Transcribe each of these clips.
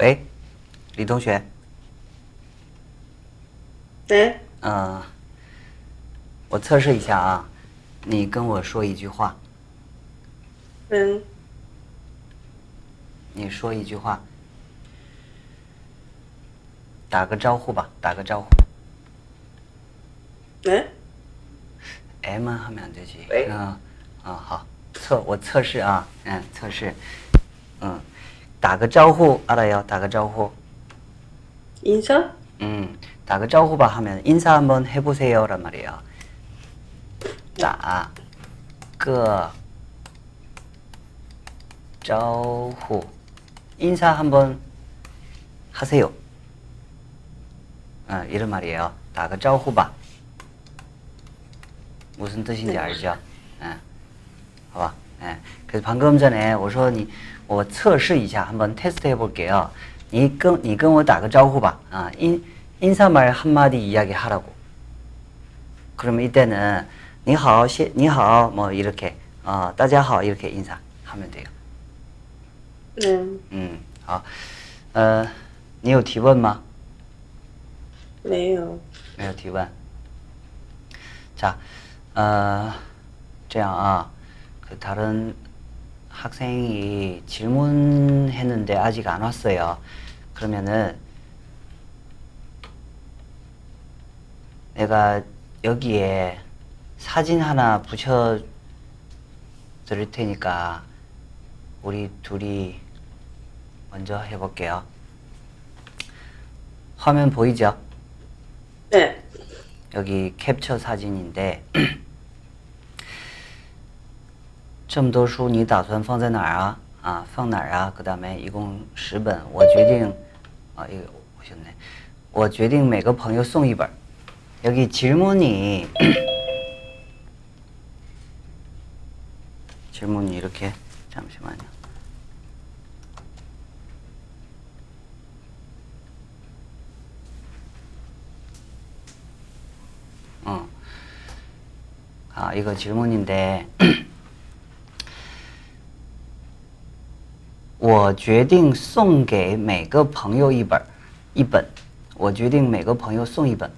喂，李同学。喂。我测试一下啊，你跟我说一句话。嗯。你说一句话，打个招呼吧，打个招呼。嗯。M은 하면 되지. 왜?好. 我测试 아, 응, 测试. 응. 打个招呼, 알아요? 打个招呼. 인사? 응. 打个招呼봐 하면 인사 한번 해보세요 란 말이에요. 打个招呼. 인사 한번 하세요. 응, 이런 말이에요. 打个招呼봐. 무슨 뜻인지 알죠? 네. 봐봐. 네. 그래서 방금 전에 我说你我测试一下 한번 테스트해 볼게요. 你跟我打个招呼吧. 아, 인사말 한마디 이야기하라고. 그러면 이때는 你好,你好 뭐 이렇게 大家好 이렇게 인사하면 돼요. 네. 好,你有提问吗?没有。没有提问。자, 这样 아, 그 다른 학생이 질문했는데 아직 안 왔어요. 그러면은 내가 여기에 사진 하나 붙여 드릴 테니까 우리 둘이 먼저 해볼게요. 화면 보이죠? 네. 여기 캡처 사진인데 这么多书你打算放在哪儿啊？啊，放哪儿啊？그다음에一共10本，我决定每个朋友送一本。 여기 질문이 질문이 이렇게 잠시만요. 아, 이거 질문인데 我决定每个朋友送一本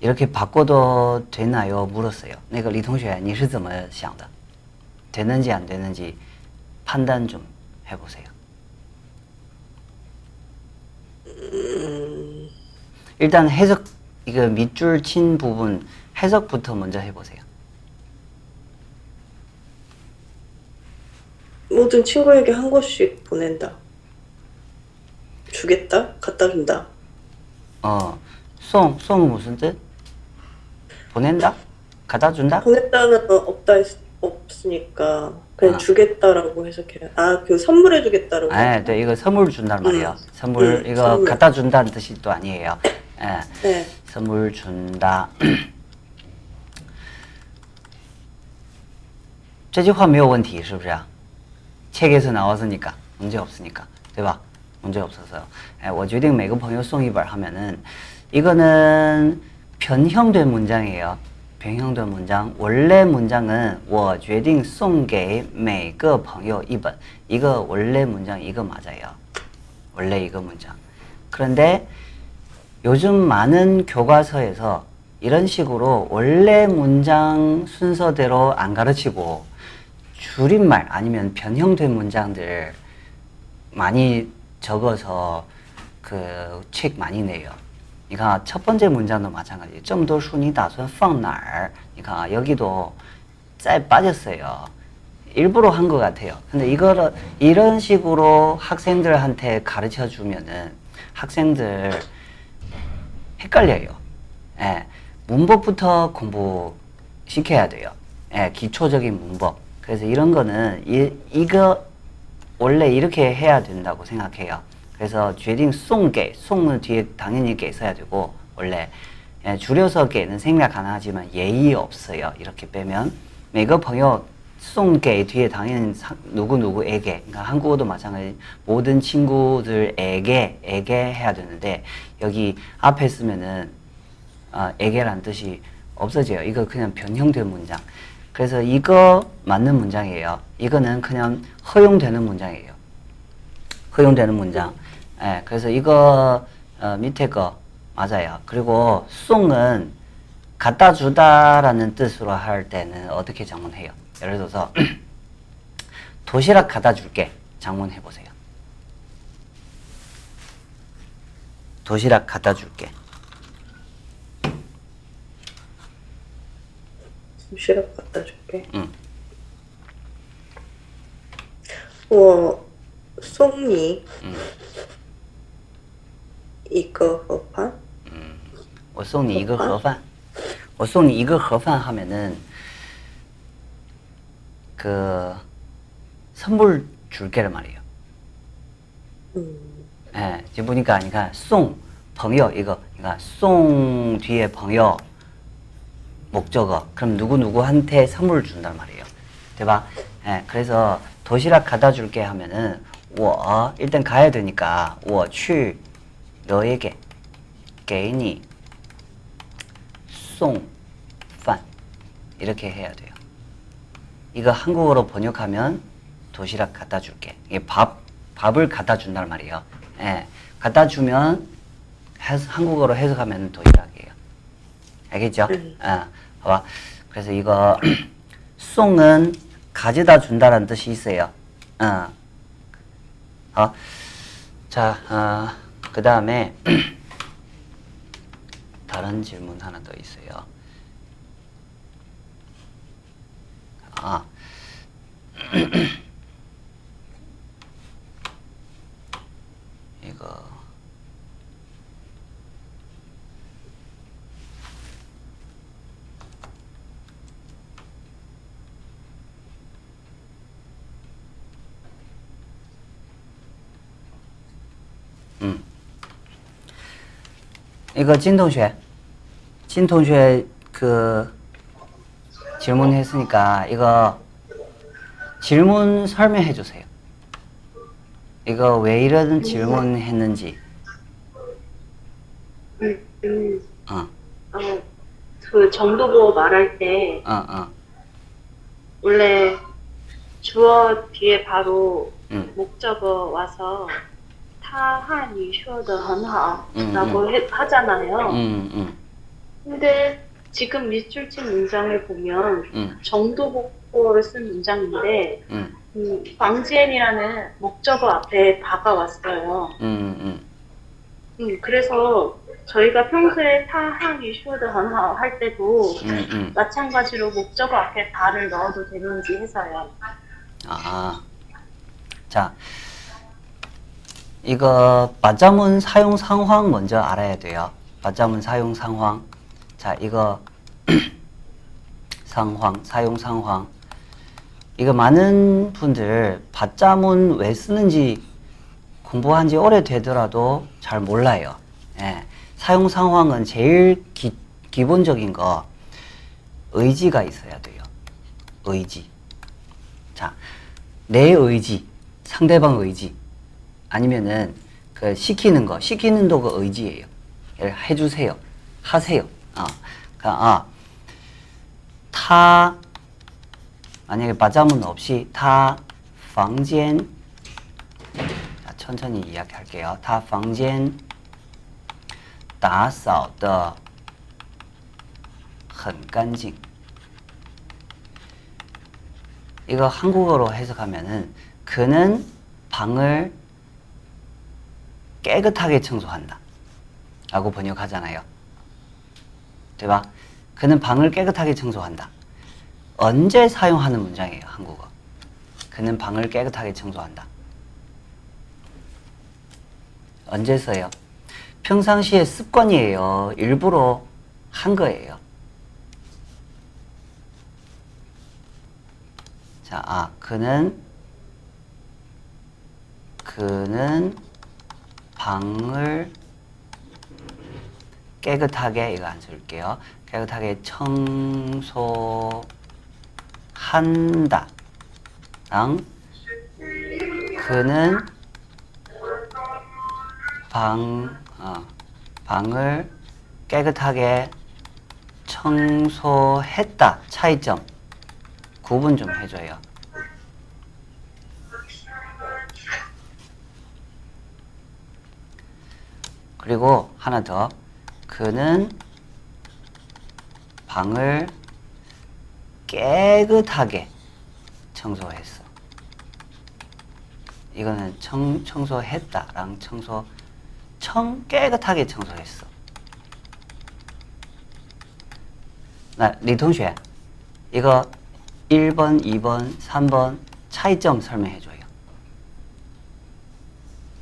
이렇게 바꿔도 되나요? 물었어요. 내가 리 동시에 你是怎么想的? 되는지 안 되는지 판단 좀 해보세요. 일단 해석, 이거 밑줄 친 부분 해석부터 먼저 해보세요. 모든 친구에게 한 권씩 보낸다. 주겠다? 갖다 준다. 송 무슨 뜻? 보낸다? 갖다 준다? 보냈다는 없으니까 그냥 주겠다라고 해석해요. 아, 그 선물해 주겠다라고. 네, 네, 이거 선물 준단 말이에요. 선물, 이거 선물. 갖다 준다는 뜻이 또 아니에요. 네, 네. 선물 준다. 这句话没有问题是不是? 책에서 나왔으니까 문제 없으니까, 对吧? 문제 없어서요. 我决定每个朋友送一本 하면은 이거는 변형된 문장이에요. 변형된 문장. 원래 문장은 我决定送给每个朋友一本. 이거 원래 문장 이거 맞아요. 원래 이거 문장. 그런데 요즘 많은 교과서에서 이런 식으로 원래 문장 순서대로 안 가르치고 줄임말 아니면 변형된 문장들 많이 적어서 그 책 많이 내요. 그러니까 첫 번째 문장도 마찬가지예요. 좀 더 순위 다순 펑날. 그러니까 여기도 짤 빠졌어요. 일부러 한 것 같아요. 근데 이거를 이런 식으로 학생들한테 가르쳐 주면은 학생들 헷갈려요. 예, 문법부터 공부 시켜야 돼요. 예, 기초적인 문법. 그래서 이런 거는 이거 원래 이렇게 해야 된다고 생각해요. 그래서 决定送给, 송은 뒤에 당연히 给 써야 되고 원래 예, 줄여서 给는 생략 가능하지만 예의 없어요. 이렇게 빼면 每个朋友送给 뒤에 당연히 누구누구에게, 그러니까 한국어도 마찬가지 모든 친구들에게 해야 되는데 여기 앞에 쓰면은 에게란 뜻이 없어져요. 이거 그냥 변형된 문장. 그래서 이거 맞는 문장이에요. 이거는 그냥 허용되는 문장이에요. 허용되는 문장. 예, 그래서 이거 밑에 거 맞아요. 그리고 수송은 갖다 주다라는 뜻으로 할 때는 어떻게 작문해요? 예를 들어서 도시락 갖다 줄게 작문해 보세요. 도시락 갖다 줄게. 도시락 갖다 줄게. 응. 송이 이거 허판. 我送你一个盒饭 하면은 그 선물 줄게를 말이에요. 예, 지금 보니까 그러니까 송, 朋友 이거 그러니까 송 뒤에 朋友 목적어. 그럼 누구누구한테 선물 준단 말이에요. 对吧? 예, 그래서 도시락 갖다 줄게 하면은 我 일단 가야 되니까 我去 너에게 给你 송판 이렇게 해야 돼요. 이거 한국어로 번역하면 도시락 갖다 줄게. 이게 밥을 갖다 준단 말이에요. 예, 갖다 주면 한국어로 해석하면 도시락이에요. 알겠죠? 아, 봐봐. 그래서 이거 송은 가져다 준다라는 뜻이 있어요. 어. 어. 자, 그 다음에 다른 질문 하나 더 있어요. 아. 이거. 이거 진 동시에 그 질문했으니까 이거 질문 설명해 주세요. 이거 왜 이런 질문했는지. 그 정도보 말할 때 원래 주어 뒤에 바로 목적어 와서 他汉语说得很好라고 하잖아요. 근데 지금 밑줄 친 문장을 보면 정도보고를 쓴 문장인데 방지엔이라는 목적어 앞에 바가 왔어요. 그래서 저희가 평소에 他汉语说得很好 할 때도 마찬가지로 목적어 앞에 바를 넣어도 되는지 해서요. 아, 자. 이거 맞자문 사용 상황 먼저 알아야 돼요. 맞자문 사용 상황. 자, 이거 사용 상황. 이거 많은 분들 맞자문 왜 쓰는지 공부한 지 오래되더라도 잘 몰라요. 예. 사용 상황은 제일 기본적인 거 의지가 있어야 돼요. 의지. 자, 내 의지, 상대방 의지. 아니면은 그 시키는 거가 의지예요. 해주세요, 하세요. 타 만약에 맞자문 없이 타 방젠. 자, 천천히 이야기할게요. 타 방젠 다사오더 很干净. 이거 한국어로 해석하면은 그는 방을 깨끗하게 청소한다 라고 번역하잖아요. 对吧? 그는 방을 깨끗하게 청소한다. 언제 사용하는 문장이에요, 한국어? 그는 방을 깨끗하게 청소한다. 언제 써요? 평상시에 습관이에요? 일부러 한 거예요? 자, 그는 방을 깨끗하게, 이거 안 쓸게요. 깨끗하게 청소한다. 그는 방을 깨끗하게 청소했다. 차이점. 구분 좀 해줘요. 그리고 하나 더. 그는 방을 깨끗하게 청소했어. 이거는 청소했다랑 깨끗하게 청소했어. 那李同学 이거 1번, 2번, 3번 차이점 설명해줘요.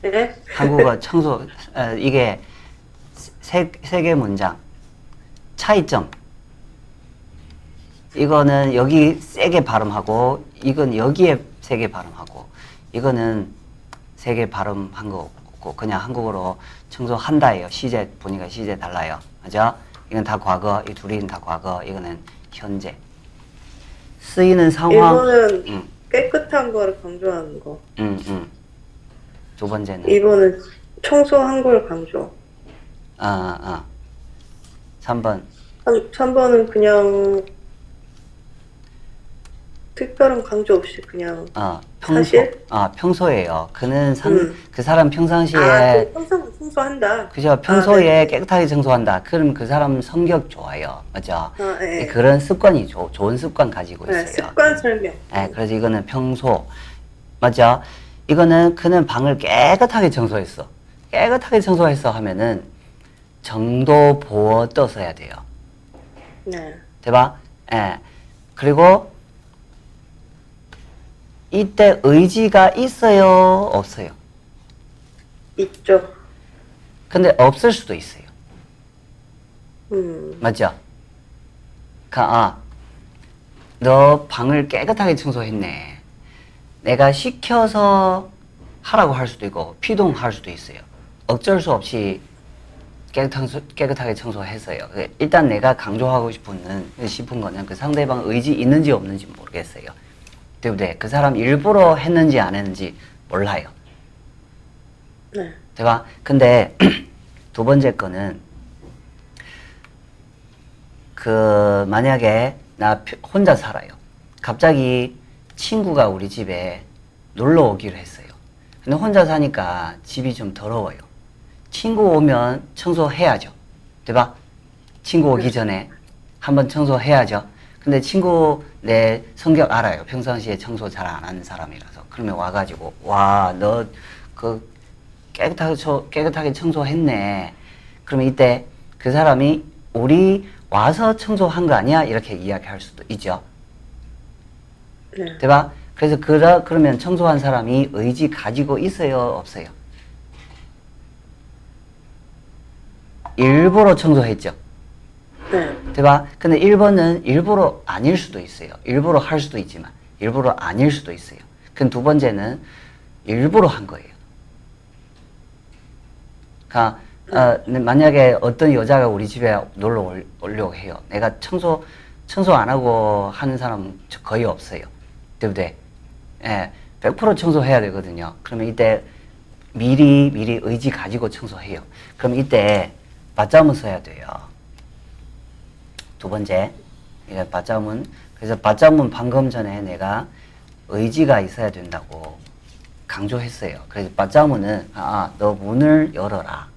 네? 한국어 청소, 이게 세 개 문장 차이점. 이거는 여기 세게 발음하고, 이건 여기에 세게 발음하고, 이거는 세게 발음한 거 없고 그냥 한국어로 청소한다예요. 시제 보니까 시제 달라요. 맞아? 이건 다 과거, 이 둘은 다 과거, 이거는 현재. 쓰이는 상황. 1번은 깨끗한 거를 강조하는 거. 두 번째는. 2번은 청소한 걸 강조. 아. 3번. 3번은 그냥 특별한 강조 없이 그냥 사실? 평소예요. 그는 그 사람 평상시에 평소 청소한다. 그죠? 평소에 깨끗하게 청소한다. 그럼 그 사람 성격 좋아요. 맞죠? 네. 그런 습관이 좋은 습관 가지고 있어요. 습관 설명. 네, 그래서 이거는 평소. 맞죠? 이거는 그는 방을 깨끗하게 청소했어. 깨끗하게 청소했어 하면은 정도 보어 떠서야 돼요. 네. 대박? 네. 그리고 이때 의지가 있어요? 없어요? 있죠. 근데 없을 수도 있어요. 맞죠? 너 방을 깨끗하게 청소했네. 내가 시켜서 하라고 할 수도 있고 피동할 수도 있어요. 어쩔 수 없이 깨끗하게 청소했어요. 일단 내가 강조하고 싶은 거는 그 상대방 의지 있는지 없는지 모르겠어요. 对不对? 그 사람 일부러 했는지 안 했는지 몰라요. 네. 对吧? 근데 두 번째 거는 그 만약에 나 혼자 살아요. 갑자기 친구가 우리 집에 놀러 오기로 했어요. 근데 혼자 사니까 집이 좀 더러워요. 친구 오면 청소해야죠. 对吧? 친구 오기 전에 한번 청소해야죠. 근데 친구 내 성격 알아요. 평상시에 청소 잘 안 하는 사람이라서. 그러면 와가지고 와, 너 그 깨끗하게 청소했네. 그러면 이때 그 사람이 우리 와서 청소한 거 아니야? 이렇게 이야기할 수도 있죠. 네. 대박? 그래서 그러면 청소한 사람이 의지 가지고 있어요? 없어요? 일부러 청소했죠. 네. 대박? 근데 1번은 일부러 아닐 수도 있어요. 일부러 할 수도 있지만 일부러 아닐 수도 있어요. 근데 두 번째는 일부러 한 거예요. 그러니까 만약에 어떤 여자가 우리 집에 놀러 오려고 해요. 내가 청소 안 하고 하는 사람은 거의 없어요. 对不对? 예, 100% 청소해야 되거든요. 그러면 이때 미리 의지 가지고 청소해요. 그럼 이때 받자문 써야 돼요. 두 번째, 이게 받자문. 그래서 받자문 방금 전에 내가 의지가 있어야 된다고 강조했어요. 그래서 받자문은 너 문을 열어라.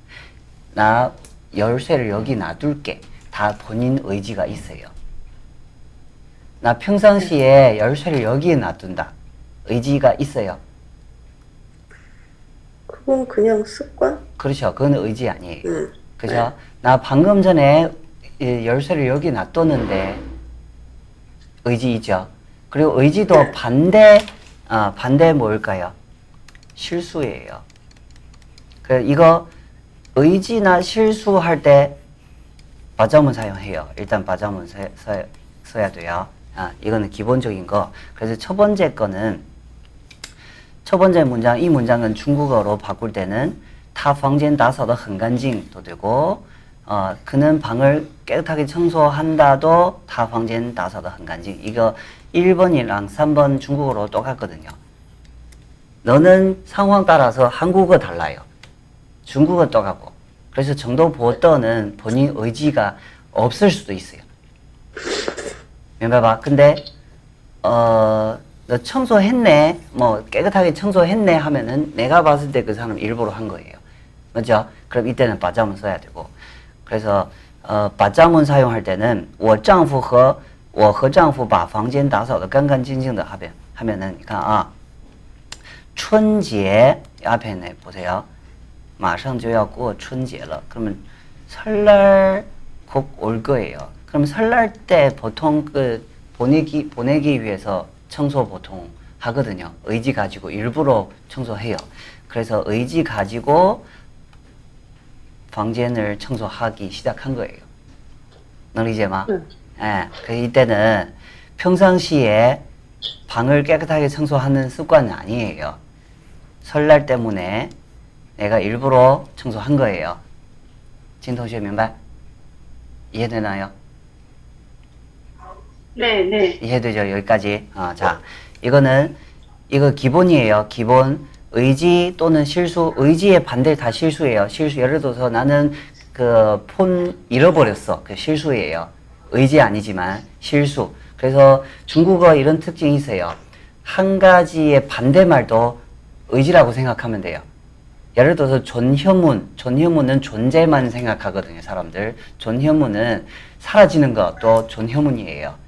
나 열쇠를 여기 놔둘게. 다 본인 의지가 있어요. 나 평상시에 열쇠를 여기에 놔둔다. 의지가 있어요. 그건 그냥 습관? 그렇죠. 그건 의지 아니에요. 그죠? 네. 나 방금 전에 열쇠를 여기 놔뒀는데 의지 있죠. 그리고 의지도 네. 반대 뭘까요? 실수예요. 그래서 이거 의지나 실수할 때 바자문 사용해요. 일단 바자문 써야 돼요. 이거는 기본적인 거. 그래서 첫 번째 문장, 이 문장은 중국어로 바꿀 때는 他房间打扫得很干净도 되고 그는 방을 깨끗하게 청소한다도 他房间打扫得很干净. 이거 1번이랑 3번 중국어로 똑같거든요. 너는 상황 따라서 한국어 달라요. 중국어 똑같고. 그래서 정도 보더는 본인 의지가 없을 수도 있어요. 명봐봐. 근데 너 청소했네, 뭐 깨끗하게 청소했네 하면은 내가 봤을 때 그 사람 일부러 한 거예요. 그죠? 그럼 이때는 바자문 써야 되고. 그래서 바자문 사용할 때는 我丈夫把房间打扫得干干净净的 하면은 아, 춘제 앞에 보세요. 马上就要过春节了. 그러면 설날 곧 올 거예요. 그럼 설날 때 보통 그 보내기 위해서 청소 보통 하거든요. 의지 가지고 일부러 청소해요. 그래서 의지 가지고 방전을 청소하기 시작한 거예요. 너 이제 막, 예, 그 이때는 평상시에 방을 깨끗하게 청소하는 습관은 아니에요. 설날 때문에 내가 일부러 청소한 거예요. 진동시에 명발 이해되나요? 네, 네. 이해되죠? 여기까지. 자, 이거는 이거 기본이에요. 기본. 의지 또는 실수, 의지의 반대 다 실수예요. 실수. 예를 들어서 나는 그 폰 잃어버렸어. 그 실수예요. 의지 아니지만 실수. 그래서 중국어 이런 특징이 있어요. 한 가지의 반대말도 의지라고 생각하면 돼요. 예를 들어서 존현문. 존현문은 존재만 생각하거든요, 사람들. 존현문은 사라지는 것도 존현문이에요.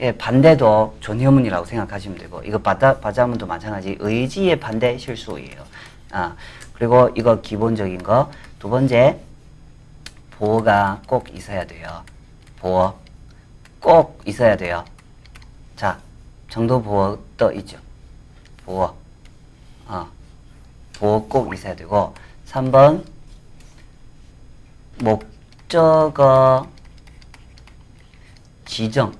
예, 반대도 존현문이라고 생각하시면 되고, 이거 바자문도 마찬가지 의지의 반대 실수예요. 아, 그리고 이거 기본적인 거. 두 번째, 보어가 꼭 있어야 돼요. 보어 꼭 있어야 돼요. 자, 정도 보어도 있죠. 보어, 보어 꼭 있어야 되고. 3번, 목적어 지정.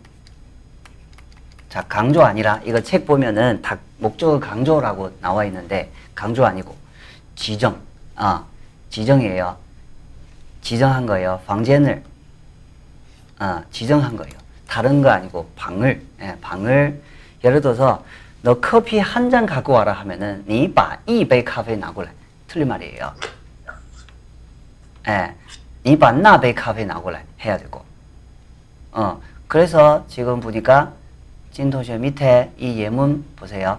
자, 강조 아니라, 이거 책 보면은 다 목적어 강조라고 나와 있는데, 강조 아니고, 지정. 지정이에요. 지정한 거예요. 방전을. 지정한 거예요. 다른 거 아니고, 방을. 예, 방을. 예를 들어서, 너 커피 한 잔 갖고 와라 하면은, 你把一杯咖啡拿过来. 틀린 말이에요. 예, 你把那杯咖啡拿过来. 해야 되고. 그래서 지금 보니까, 진도시 밑에 이 예문 보세요.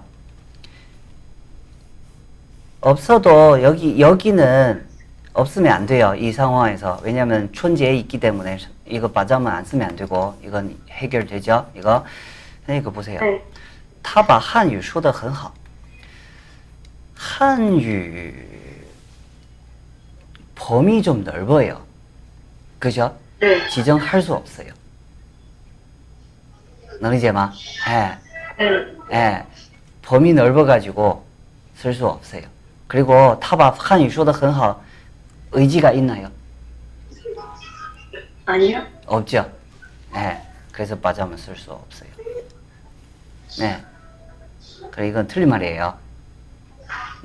없어도 여기는 없으면 안 돼요. 이 상황에서. 왜냐면 춘제에 있기 때문에 이거 바자문 안 쓰면 안 되고, 이건 해결되죠. 이거. 이거 보세요. 他把汉语说得很好. 한유 범위 좀 넓어요. 그죠? 네. 지정할 수 없어요. 能理解吗? 예. 예. 범위 넓어가지고 쓸 수 없어요. 그리고 他把汉语说得很好 의지가 있나요? 아니요. 없죠. 예. 그래서 바자문 쓸 수 없어요. 네. 그리고 이건 틀린 말이에요.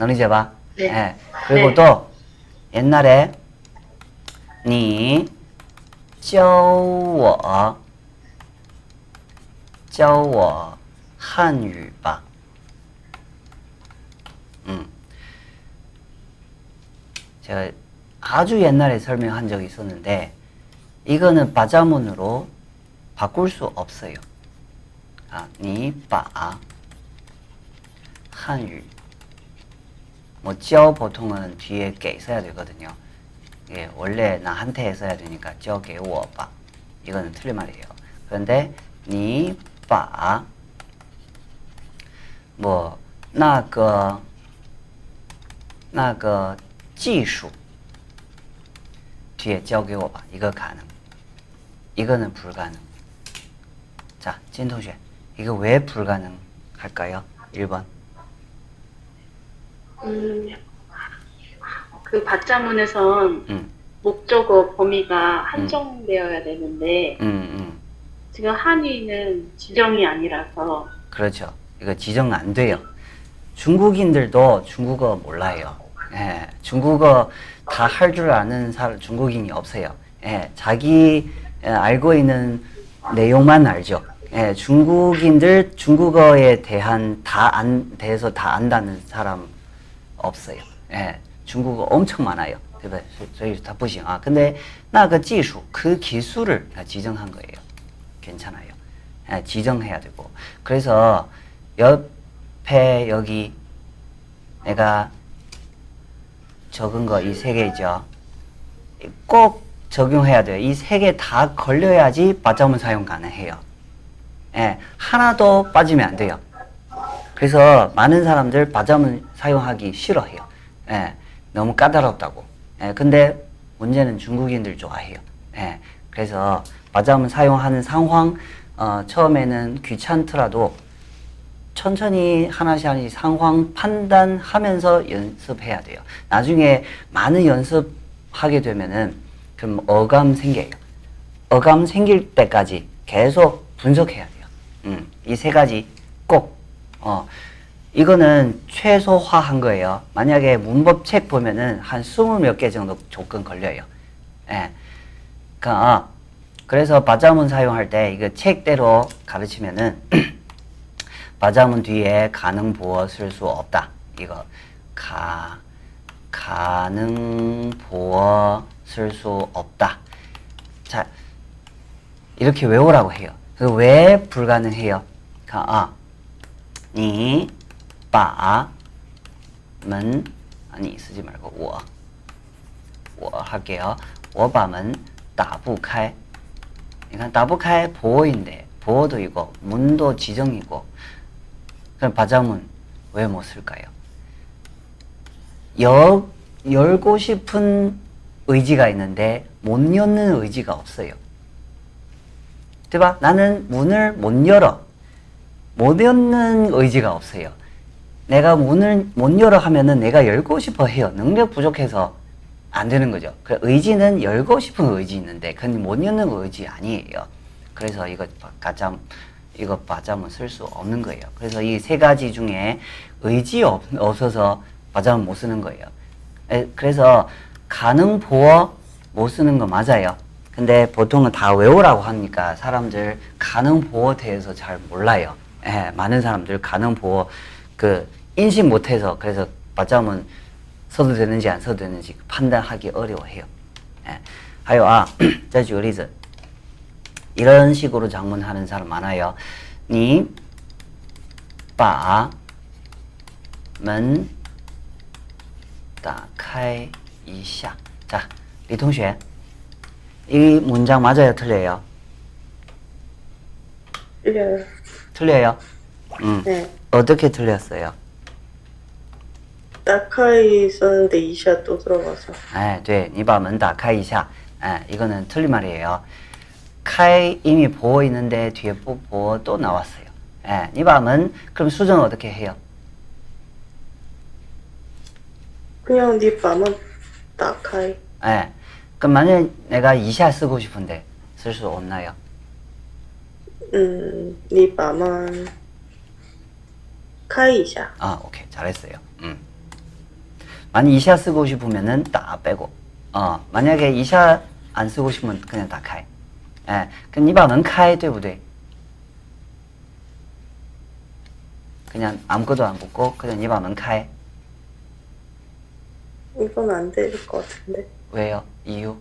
能理解吧? 네. 예. 그리고 네. 또 옛날에 你教我汉语吧. 제가 아주 옛날에 설명한 적이 있었는데, 이거는 바자문으로 바꿀 수 없어요. 아, 你把汉语. 뭐, 教 보통은 뒤에 给 써야 되거든요. 예, 원래 나한테 써야 되니까, 教给我吧. 이거는 틀린 말이에요. 그런데, 你 바, 뭐, 那个 技术 뒤에 交给我吧. 이거 가능. 이거는 불가능. 자, 진同学, 이거 왜 불가능할까요? 1번. 그 바자문에선 목적어 범위가 한정되어야 되는데, 지금 한위는 지정이 아니라서. 그렇죠. 이거 지정 안 돼요. 중국인들도 중국어 몰라요. 예, 중국어 다 할 줄 아는 사람 중국인이 없어요. 예, 자기 알고 있는 내용만 알죠. 예, 중국인들 중국어에 대한 대해서 다 안다는 사람 없어요. 예, 중국어 엄청 많아요. 所以它不行啊. 근데 那个技术, 그 기술을 다 지정한 거예요. 괜찮아요. 예, 지정해야 되고. 그래서 옆에 여기 내가 적은 거 이 세 개죠. 꼭 적용해야 돼요. 이 세 개 다 걸려야지 바자문 사용 가능해요. 예, 하나도 빠지면 안 돼요. 그래서 많은 사람들 바자문 사용하기 싫어해요. 예, 너무 까다롭다고. 예, 근데 문제는 중국인들 좋아해요. 예, 그래서 바자문 사용하는 상황, 처음에는 귀찮더라도 천천히 하나씩 하나씩 상황 판단하면서 연습해야 돼요. 나중에 많은 연습하게 되면은 그럼 어감 생겨요. 어감 생길 때까지 계속 분석해야 돼요. 이 세 가지 꼭. 이거는 최소화한 거예요. 만약에 문법책 보면은 한 20몇 개 정도 조건 걸려요. 예. 그러니까 그래서 바자문 사용할 때 이거 책대로 가르치면은 바자문 뒤에 가능 보어 쓸 수 없다. 이거 가능 보어 쓸 수 없다. 자, 이렇게 외우라고 해요. 그래서 왜 불가능해요? 니 바문, 아니 쓰지 말고 워 할게요. 워把门 打不开. 그러니까 打不开 보어인데 보어도 이거 문도 지정이고. 그럼 바자문 왜 못 쓸까요? 열고 싶은 의지가 있는데 못 여는 의지가 없어요. 对吧? 나는 문을 못 열어. 못 여는 의지가 없어요. 내가 문을 못 열어 하면은 내가 열고 싶어 해요. 능력 부족해서 안 되는 거죠. 그래서 의지는 열고 싶은 의지 있는데 그건 못 여는 의지 아니에요. 그래서 이거 바자문 쓸 수 없는 거예요. 그래서 이 세 가지 중에 의지 없어서 바자문 못 쓰는 거예요. 그래서 가능 보어 못 쓰는 거 맞아요. 근데 보통은 다 외우라고 하니까 사람들 가능 보어 대해서 잘 몰라요. 예, 많은 사람들 가능 보어 인식 못해서 그래서 바자문 써도 되는지 안 써도 되는지 판단하기 어려워해요. 예. 하여 제가举个例子 이런 식으로 장문하는 사람 많아요. 你把门打开一下. 자, 리 동시에 이 문장 맞아요, 틀려요? 틀려요. 틀려요? 네. 어떻게 틀렸어요? 打开 썼는데 이샤 또 들어가서. 아, 네. 你把门打开一下. 아, 이거는 틀린 말이에요. 카이 이미 보어 있는데 뒤에 보어 또 나왔어요. 예, 니밤은 그럼 수정은 어떻게 해요? 그냥 니밤은 다카이. 예, 그럼 만약에 내가 이샤 쓰고 싶은데 쓸 수 없나요? 니밤은 카이 이샤. 아, 오케이, 잘했어요. 만약 이샤 쓰고 싶으면은 다 빼고, 만약에 이샤 안 쓰고 싶으면 그냥 다카이. 哎,你把门开,对不对? 그냥 아무것도 안 붙고 그냥 你把门开. 이건 안 될 것 같은데. 왜요? 이유?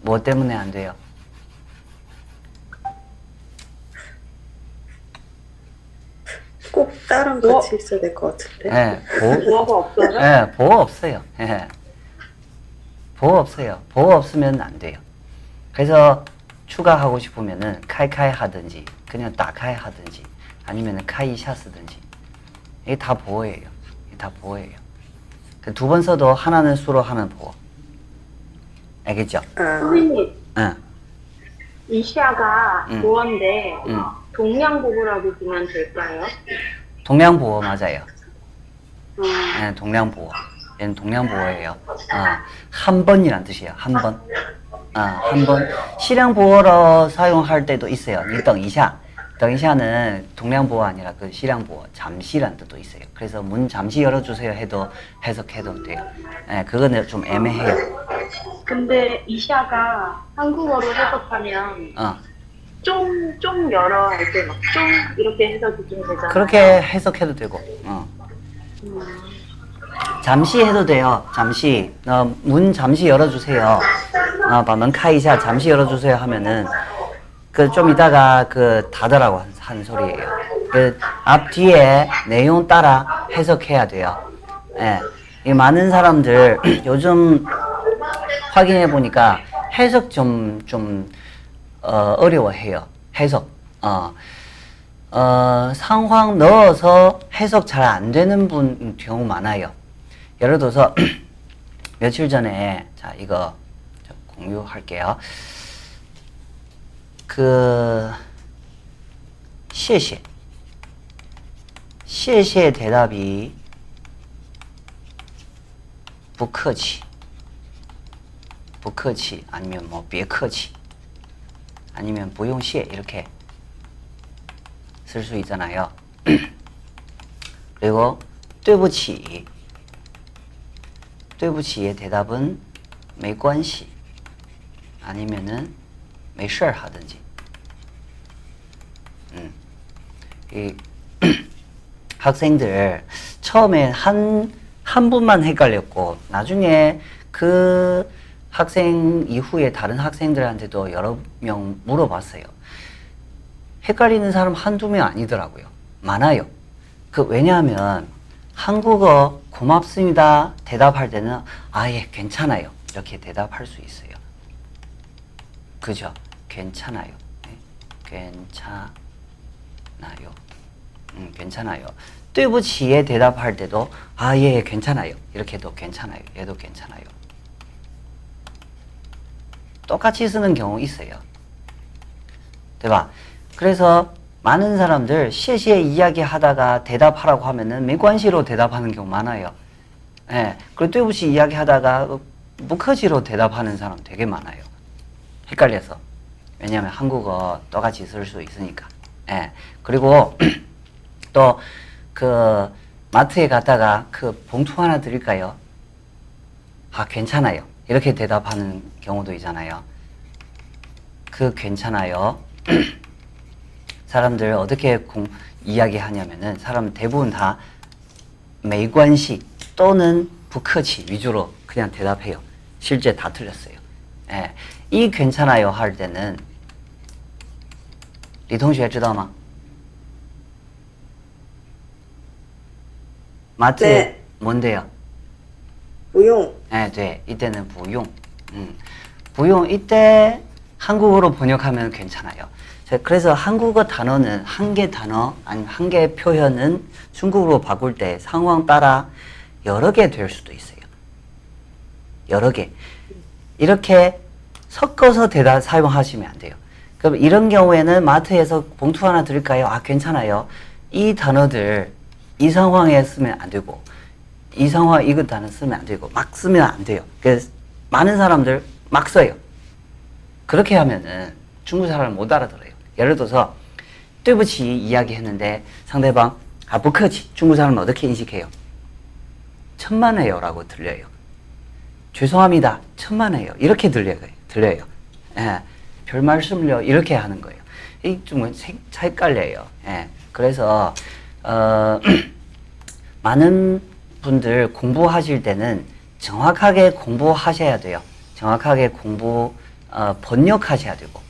뭐 때문에 안 돼요? 꼭 다른 같이 있어야 될 것 같은데. 네, 보호가 없어요? 네, 보호 없어요. 네. 보호 없어요. 보호 없으면 안 돼요. 그래서 추가하고 싶으면은 카이카이 하든지 그냥 다카이 하든지 아니면은 카이샤 쓰든지 이게 다 보호예요. 이게 다 보호예요. 두 번 써도 하나는 수로 하나는 보호. 알겠죠? 선생님. 응. 이샤가 보호인데. 동량보호라고 보면 될까요? 동량보호 맞아요. 네, 동량보호. 얘는 동량보호예요. 한 번이란 뜻이에요. 한 번. 한 번. 실량보호로 사용할 때도 있어요. 你等一下. 等一下는 동량보호 아니라 그 실량보호, 잠시란 뜻도 있어요. 그래서 문 잠시 열어주세요 해도 해석해도 돼요. 네, 그거는 좀 애매해요. 근데 이샤가 한국어로 해석하면 좀 열어, 이렇게 막 좀 이렇게 해석이 좀 되잖아요. 그렇게 해석해도 되고, 잠시 해도 돼요. 잠시, 문 잠시 열어주세요. 把门开一下, 잠시 열어주세요 하면은 그 좀 이따가 그 다더라고 하는 소리예요. 그 앞뒤에 내용 따라 해석해야 돼요. 예. 이 많은 사람들 요즘 확인해 보니까 해석 좀 어려워해요. 해석. 상황 넣어서 해석 잘 안 되는 분 경우 많아요. 예를 들어서 며칠 전에 자 이거 공유할게요. 그 谢谢 대답이 不客气 아니면 뭐 别客气 아니면 不用谢 이렇게 쓸 수 있잖아요. 그리고 对不起의 대답은 没关系 아니면은 没事 하든지. 이 학생들 처음에 한 분만 헷갈렸고 나중에 그 학생 이후에 다른 학생들한테도 여러 명 물어봤어요. 헷갈리는 사람 한두 명 아니더라고요. 많아요. 왜냐하면 한국어 고맙습니다 대답할 때는 아예 괜찮아요 이렇게 대답할 수 있어요. 그죠? 괜찮아요. 네. 괜찮아요. 괜찮아요. 对不起에 대답할 때도 아, 예, 괜찮아요. 이렇게도 괜찮아요. 얘도 괜찮아요. 똑같이 쓰는 경우 있어요. 对吧? 그래서 많은 사람들 谢谢 이야기하다가 대답하라고 하면은 没关系로 대답하는 경우 많아요. 예. 그리고 对不起 이야기하다가 不客气로 대답하는 사람 되게 많아요. 헷갈려서. 왜냐하면 한국어 똑같이 쓸 수 있으니까. 예. 그리고 또 그 마트에 갔다가 그 봉투 하나 드릴까요? 아, 괜찮아요. 이렇게 대답하는 경우도 있잖아요. 그 괜찮아요. 사람들 어떻게 이야기하냐면은 사람 대부분 다 没关系 또는 不客气 위주로 그냥 대답해요. 실제 다 틀렸어요. 예. 이 괜찮아요 할 때는 리 동시에 知道吗? 마트 네. 뭔데요? 不用. 예, 네. 이때는 不用. 不用 이때 한국어로 번역하면 괜찮아요. 그래서 한국어 단어는 한 개 단어 아니면 한 개의 표현은 중국어로 바꿀 때 상황 따라 여러 개 될 수도 있어요. 여러 개. 이렇게 섞어서 대답 사용하시면 안 돼요. 그럼 이런 경우에는 마트에서 봉투 하나 드릴까요? 아, 괜찮아요. 이 단어들 이 상황에 쓰면 안 되고 이 상황 이거 단어 쓰면 안 되고 막 쓰면 안 돼요. 그래서 많은 사람들 막 써요. 그렇게 하면은 중국 사람을 못 알아들어요. 예를 들어서 对不起 이야기했는데 상대방 아, 不客气 중국 사람은 어떻게 인식해요? 천만에요 라고 들려요. 죄송합니다. 천만에요. 이렇게 들려요. 예, 별 말씀을요. 이렇게 하는 거예요. 이 좀 헷갈려요. 예, 그래서 많은 분들 공부하실 때는 정확하게 공부하셔야 돼요. 정확하게 번역하셔야 되고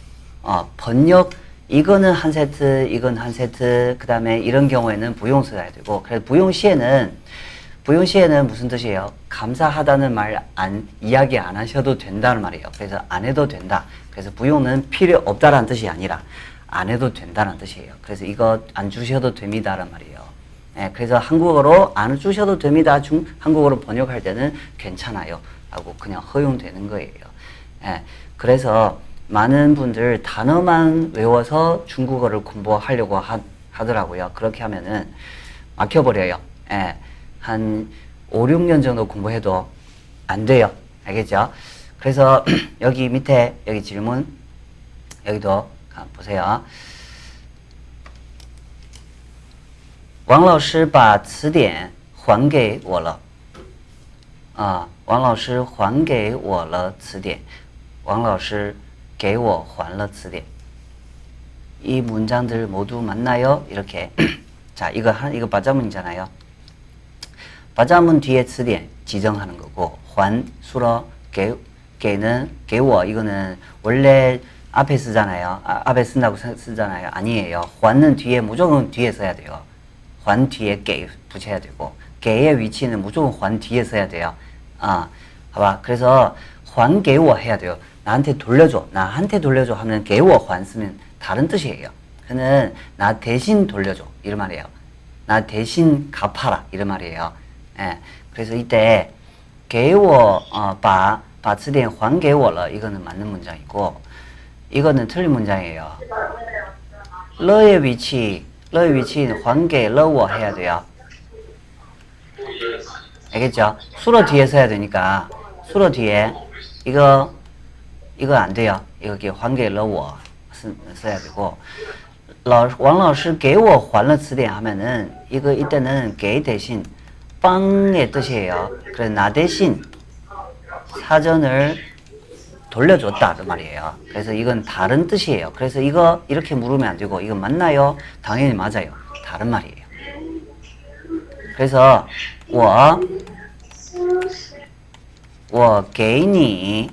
번역 이거는 한 세트, 이건 한 세트 그 다음에 이런 경우에는 부용 써야 되고 그래서 부용 시에는 무슨 뜻이에요? 감사하다는 말 이야기 안 하셔도 된다는 말이에요. 그래서 안 해도 된다. 그래서 부용은 필요 없다라는 뜻이 아니라 안 해도 된다는 뜻이에요. 그래서 이거 안 주셔도 됩니다란 말이에요. 예, 그래서 한국어로 안 주셔도 됩니다. 한국어로 번역할 때는 괜찮아요. 하고 그냥 허용되는 거예요. 예, 그래서 많은 분들 단어만 외워서 중국어를 공부하려고 하더라고요. 그렇게 하면은 막혀버려요. 예. 한 5, 6년 정도 공부해도 안 돼요. 알겠죠? 그래서 여기 밑에 여기 질문 여기도 보세요. 王老师把词典还给我了. 아, 王老师还给我了词典. 王老师给我还了词典. 이 문장들 모두 맞나요? 이렇게. 자, 이거 바자문이잖아요. 바자문 뒤에 词典 지정하는 거고, 还, 수로, 给는 给我 이거는 원래 앞에 쓰잖아요. 아, 앞에 쓴다고 쓰잖아요. 아니에요. 환은 뒤에, 무조건 뒤에 써야 돼요. 환 뒤에 게 붙여야 되고, 게의 위치는 무조건 환 뒤에 써야 돼요. 아, 봐봐. 그래서 환 게워 해야 돼요. 나한테 돌려줘. 나한테 돌려줘 하면 게워 환 쓰면 다른 뜻이에요. 그는 나 대신 돌려줘 이런 말이에요. 나 대신 갚아라 이런 말이에요. 예. 그래서 이때 게워 바词典 还给我了 이거는 맞는 문장이고 이거는 틀린 문장이에요. 러의 위치, 러의 위치는 还给了我 해야 돼요. 알겠죠? 수로 뒤에 써야 되니까 수로 뒤에 이거 안 돼요. 이거 还给了我 써야 되고 王老师给我还了词典 하면은 이거 이때는 给 대신 빵의 뜻이에요. 그래서 나 대신 사전을 돌려줬다 그 말이에요. 그래서 이건 다른 뜻이에요. 그래서 이거 이렇게 물으면 안 되고 이거 맞나요? 당연히 맞아요. 다른 말이에요. 그래서 我给你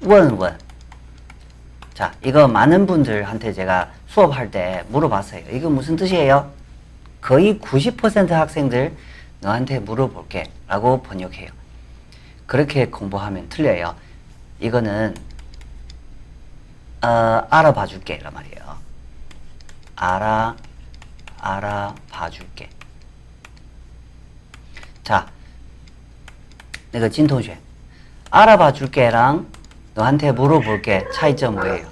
问问 자, 이거 많은 분들한테 제가 수업할 때 물어봤어요. 이거 무슨 뜻이에요? 거의 90% 학생들 너한테 물어볼게 라고 번역해요. 그렇게 공부하면 틀려요. 이거는 알아봐줄게 란 말이에요. 알아봐줄게. 자, 내가 진同学 알아봐줄게랑 너한테 물어볼게 차이점 뭐예요?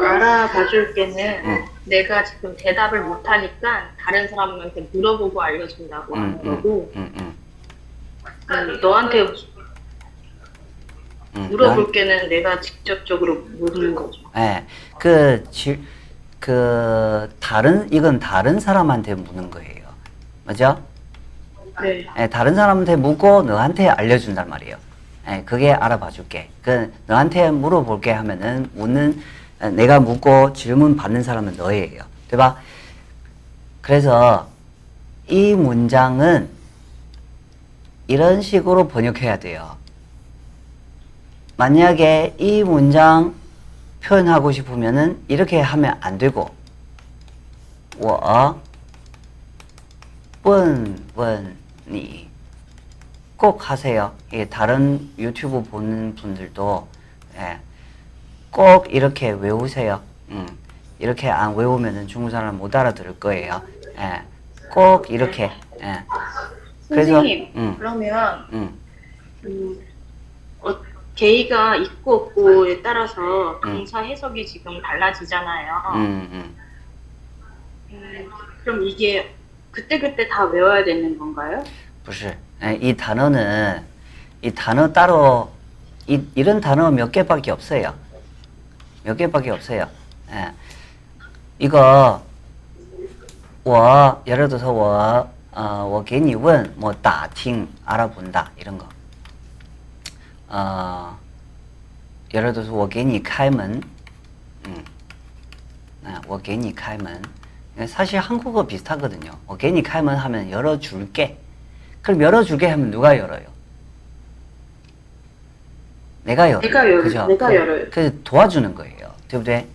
알아봐줄게는 내가 지금 대답을 못하니까 다른 사람한테 물어보고 알려준다고 하는 거고 너한테 물어볼게는 내가 직접적으로 물는 거죠. 네, 이건 다른 사람한테 묻는 거예요. 맞죠? 네. 네, 다른 사람한테 묻고 너한테 알려준단 말이에요. 네, 그게 알아봐줄게. 그 너한테 물어볼게 하면은 내가 묻고 질문 받는 사람은 너예요. 对吧? 그래서 이 문장은 이런 식으로 번역해야 돼요. 만약에 이 문장 표현하고 싶으면은 이렇게 하면 안 되고 我问问你 꼭 하세요. 예, 다른 유튜브 보는 분들도 예, 꼭 이렇게 외우세요. 이렇게 안 외우면은 중국 사람 못 알아들을 거예요. 예, 꼭 이렇게. 예. 선생님, 그래서, 그러면 개의가 있고 없고에 따라서 동사 해석이 지금 달라지잖아요. 그럼 이게 그때그때 다 외워야 되는 건가요? 不是. 이 단어는 이 단어 따로 이런 단어 몇 개밖에 없어요. 몇 개밖에 없어요. 예. 이거 我 예를 들어서 我给你问 뭐 打听 알아본다 이런 거. 예를 들어서 我给你开门 我给你开门 사실 한국어 비슷하거든요. 我给你开门 하면 열어줄게. 그럼 열어줄게 하면 누가 열어요? 내가 열어요. 그래서 도와주는 거예요. 对不对?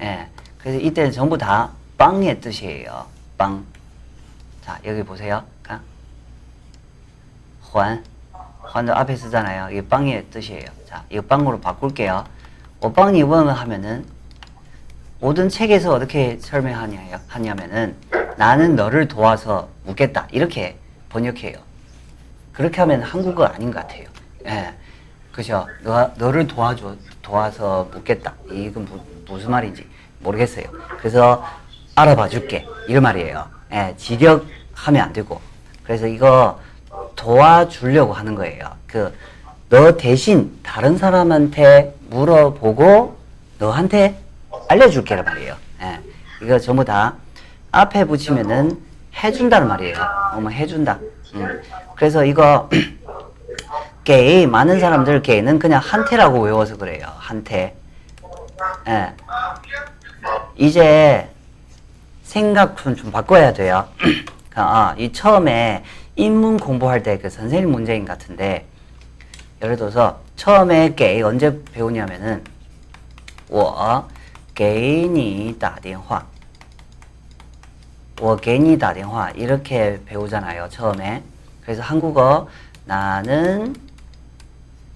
예. 그래서 이때는 전부 다 빵의 뜻이에요. 빵. 자, 여기 보세요. 가. 환. 환도 앞에 쓰잖아요. 이게 빵의 뜻이에요. 자, 이거 빵으로 바꿀게요. 오빵이 원을 하면은 모든 책에서 어떻게 설명하냐면은 나는 너를 도와서 묻겠다. 이렇게 번역해요. 그렇게 하면 한국어 아닌 것 같아요. 예. 그죠? 너를 도와서 묻겠다. 이건 무슨 말인지 모르겠어요. 그래서 알아봐줄게. 이런 말이에요. 예, 직역하면 안 되고. 그래서 이거 도와주려고 하는 거예요. 너 대신 다른 사람한테 물어보고 너한테 알려줄게란 말이에요. 예, 이거 전부 다 앞에 붙이면은 해준다는 말이에요. 어머, 해준다. 그래서 이거. 게이, 많은 사람들 게이는 그냥 한테라고 외워서 그래요. 한테. 예. 이제 생각 좀 바꿔야 돼요. 이 처음에 인문 공부할 때 그 선생님 문제인 같은데 예를 들어서 처음에 게 언제 배우냐면은 我给你打电话 이렇게 배우잖아요, 처음에. 그래서 한국어 나는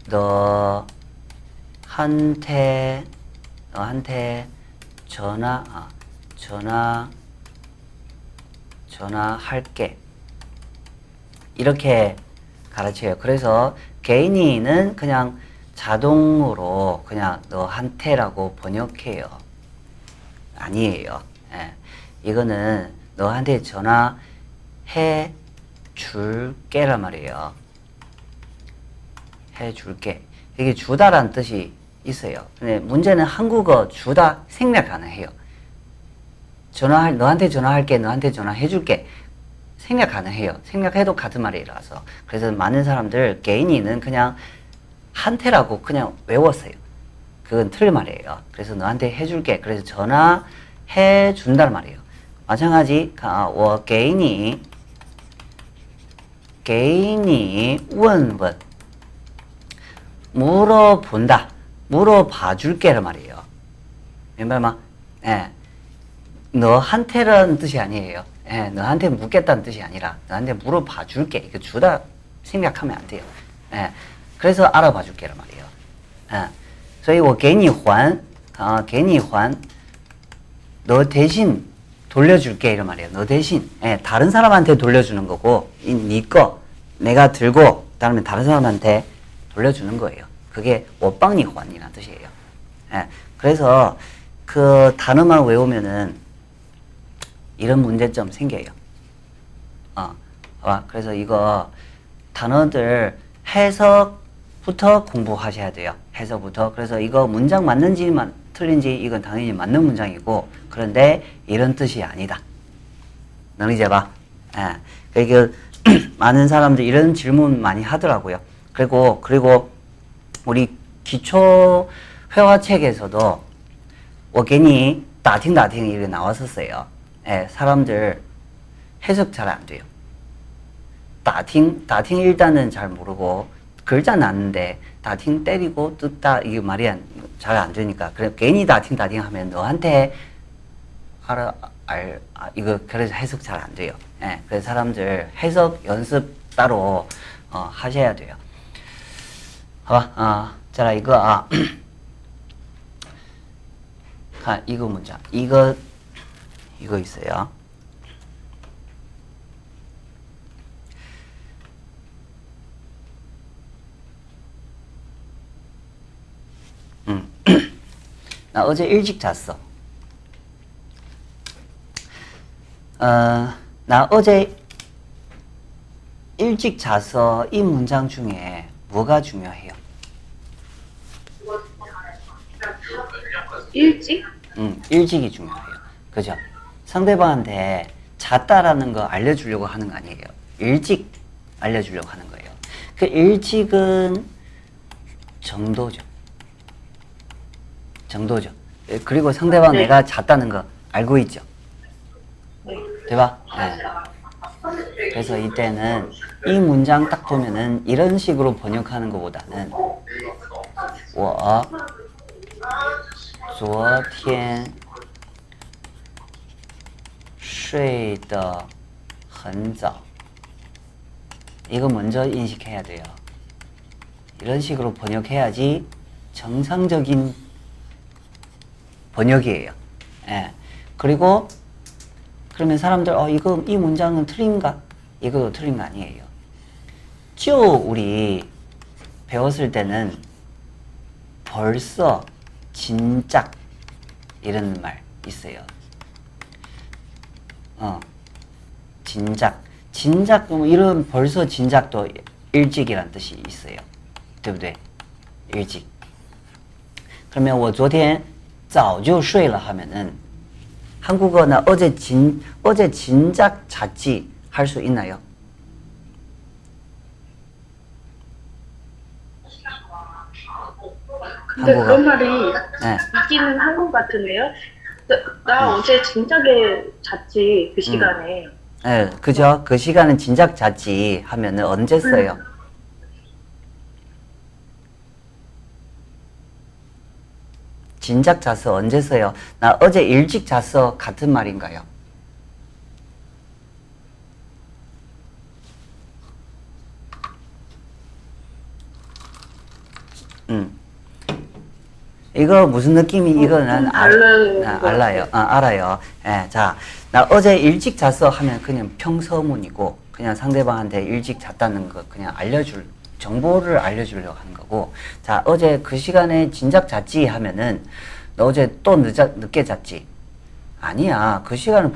너한테 전화할게 이렇게 가르쳐요. 그래서 개인이는 그냥 자동으로 그냥 너한테라고 번역해요. 아니에요. 예. 이거는 너한테 전화해 줄게란 말이에요. 해 줄게. 이게 주다라는 뜻이 있어요. 근데 문제는 한국어 주다 생략 가능해요. 너한테 전화할게, 너한테 전화해줄게. 생략 가능해요. 생략해도 같은 말이라서. 그래서 많은 사람들 개인이는 그냥 한테라고 그냥 외웠어요. 그건 틀린 말이에요. 그래서 너한테 해줄게. 그래서 전화해준다는 말이에요. 마찬가지, 我给你问问 물어본다, 물어봐줄게란 말이에요. 明白吗? 예. 너한테라는 뜻이 아니에요. 예, 너한테 묻겠다는 뜻이 아니라 너한테 물어봐줄게. 이거 주다 생략하면 안 돼요. 예. 그래서 알아봐줄게란 말이에요. 예. 所以我给你还, 너 대신 돌려줄게 이런 말이에요. 너 대신. 예, 다른 사람한테 돌려주는 거고 네 거 내가 들고 그다음에 다른 사람한테 돌려주는 거예요. 그게 我帮你还이라는 뜻이에요. 예, 그래서 그 단어만 외우면은 이런 문제점 생겨요. 그래서 이거 단어들 해석부터 공부하셔야 돼요. 해석부터. 그래서 이거 문장 맞는지 틀린지 이건 당연히 맞는 문장이고 그런데 이런 뜻이 아니다. 너희제봐. 예, 그러니까 많은 사람들 이런 질문 많이 하더라고요. 그리고 우리 기초 회화책에서도 我给你打听打听 이렇게 나왔었어요. 예, 사람들 해석 잘 안 돼요. 打听 일단은 잘 모르고 글자는 아는데 打听 때리고 듣다 이게 말이 잘 안 되니까 그래 괜히 打听打听 하면 너한테 이거 그래서 해석 잘 안 돼요. 예, 그래서 사람들 해석 연습 따로 하셔야 돼요. 好吧，再来一个啊。 看 이거 문장 이거 있어요. 나 어제 일찍 잤어. 나 어제 일찍 자서 이 문장 중에 뭐가 중요해요? 일찍? 일찍이 중요해요. 그죠? 상대방한테 잤다라는 거 알려주려고 하는 거 아니에요. 일찍 알려주려고 하는 거예요. 그 일찍은 정도죠. 그리고 상대방 네. 내가 잤다는 거 알고 있죠. 네. 대박? 네. 그래서 이때는 이 문장 딱 보면은 이런 식으로 번역하는 것보다는 我昨天睡得很早 이거 먼저 인식해야 돼요. 이런 식으로 번역해야지 정상적인 번역이에요. 예. 그리고 그러면 사람들 이거 이 문장은 틀린가? 이것도 틀린 거 아니에요. 우리 배웠을 때는 벌써 진작 이런 말 있어요. 진작 뭐 이런 벌써 진작도 일찍이란 뜻이 있어요. 对不对? 일찍. 그러면 我昨天早就睡了 하면은 한국어 나 어제 진작 잤지 할 수 있나요? 근데 한국어. 그런 말이 네. 있기는 한 것 같은데요. 나 어제 진작에 잤지 그 시간에. 네, 그죠? 그 시간은 진작 잤지 하면은 언제 써요? 진작 자서 언제서요? 나 어제 일찍 자서 같은 말인가요? 이거 무슨 느낌이 이거는 알아요. 알아요. 예, 자, 나 어제 일찍 잤어 하면 그냥 평서문이고 그냥 상대방한테 일찍 잤다는 거 그냥 알려줄 정보를 알려주려고 하는 거고, 자, 어제 그 시간에 진작 잤지 하면은 너 어제 또 늦게 잤지? 아니야, 그 시간은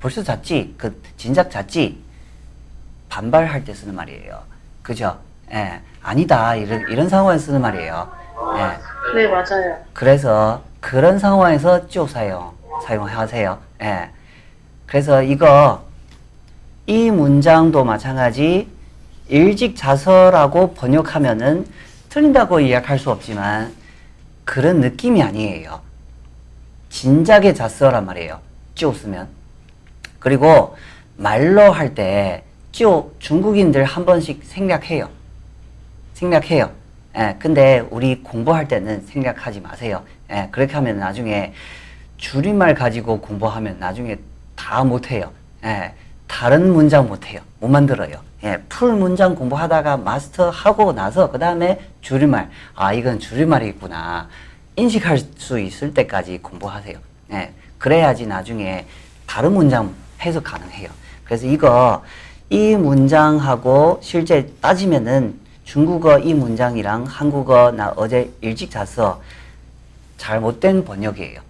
벌써 잤지? 그 진작 잤지? 반발할 때 쓰는 말이에요. 그죠? 예, 아니다 이런 상황에 쓰는 말이에요. 예. 네, 맞아요. 그래서 그런 상황에서 쭉 사용하세요. 예. 그래서 이거 이 문장도 마찬가지 일찍 자서라고 번역하면은 틀린다고 이야기할 수 없지만 그런 느낌이 아니에요. 진작에 잤어란 말이에요. 쭉 쓰면. 그리고 말로 할 때 쭉 중국인들 한 번씩 생략해요. 예, 근데 우리 공부할 때는 생략하지 마세요. 예, 그렇게 하면 나중에 줄임말 가지고 공부하면 나중에 다 못해요. 예, 다른 문장 못해요. 못 만들어요. 예, 풀 문장 공부하다가 마스터하고 나서 그 다음에 줄임말, 아 이건 줄임말이구나 인식할 수 있을 때까지 공부하세요. 예, 그래야지 나중에 다른 문장 해석 가능해요. 그래서 이거 이 문장하고 실제 따지면은 중국어 이 문장이랑 한국어 나 어제 일찍 잤어 잘못된 번역이에요.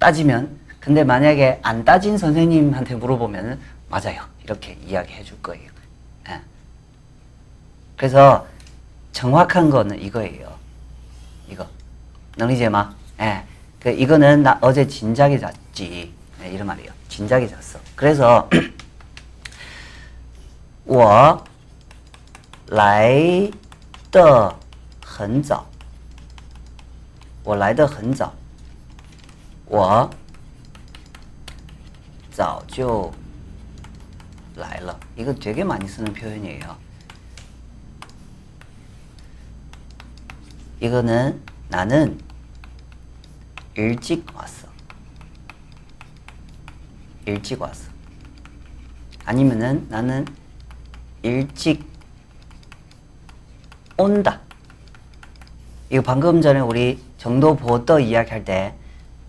따지면. 근데 만약에 안 따진 선생님한테 물어보면 맞아요 이렇게 이야기해 줄 거예요. 예. 그래서 정확한 거는 이거예요. 이거 너理解吗? 예. 그 이거는 나 어제 진작에 잤지. 예, 이런 말이에요. 진작에 잤어. 그래서 我 来得很早，我早就来了。 이거 되게 많이 쓰는 표현이에요. 이거는 나는 일찍 왔어. 일찍 왔어. 아니면은 나는 일찍 온다. 이거 방금 전에 우리 정도 보더 이야기할 때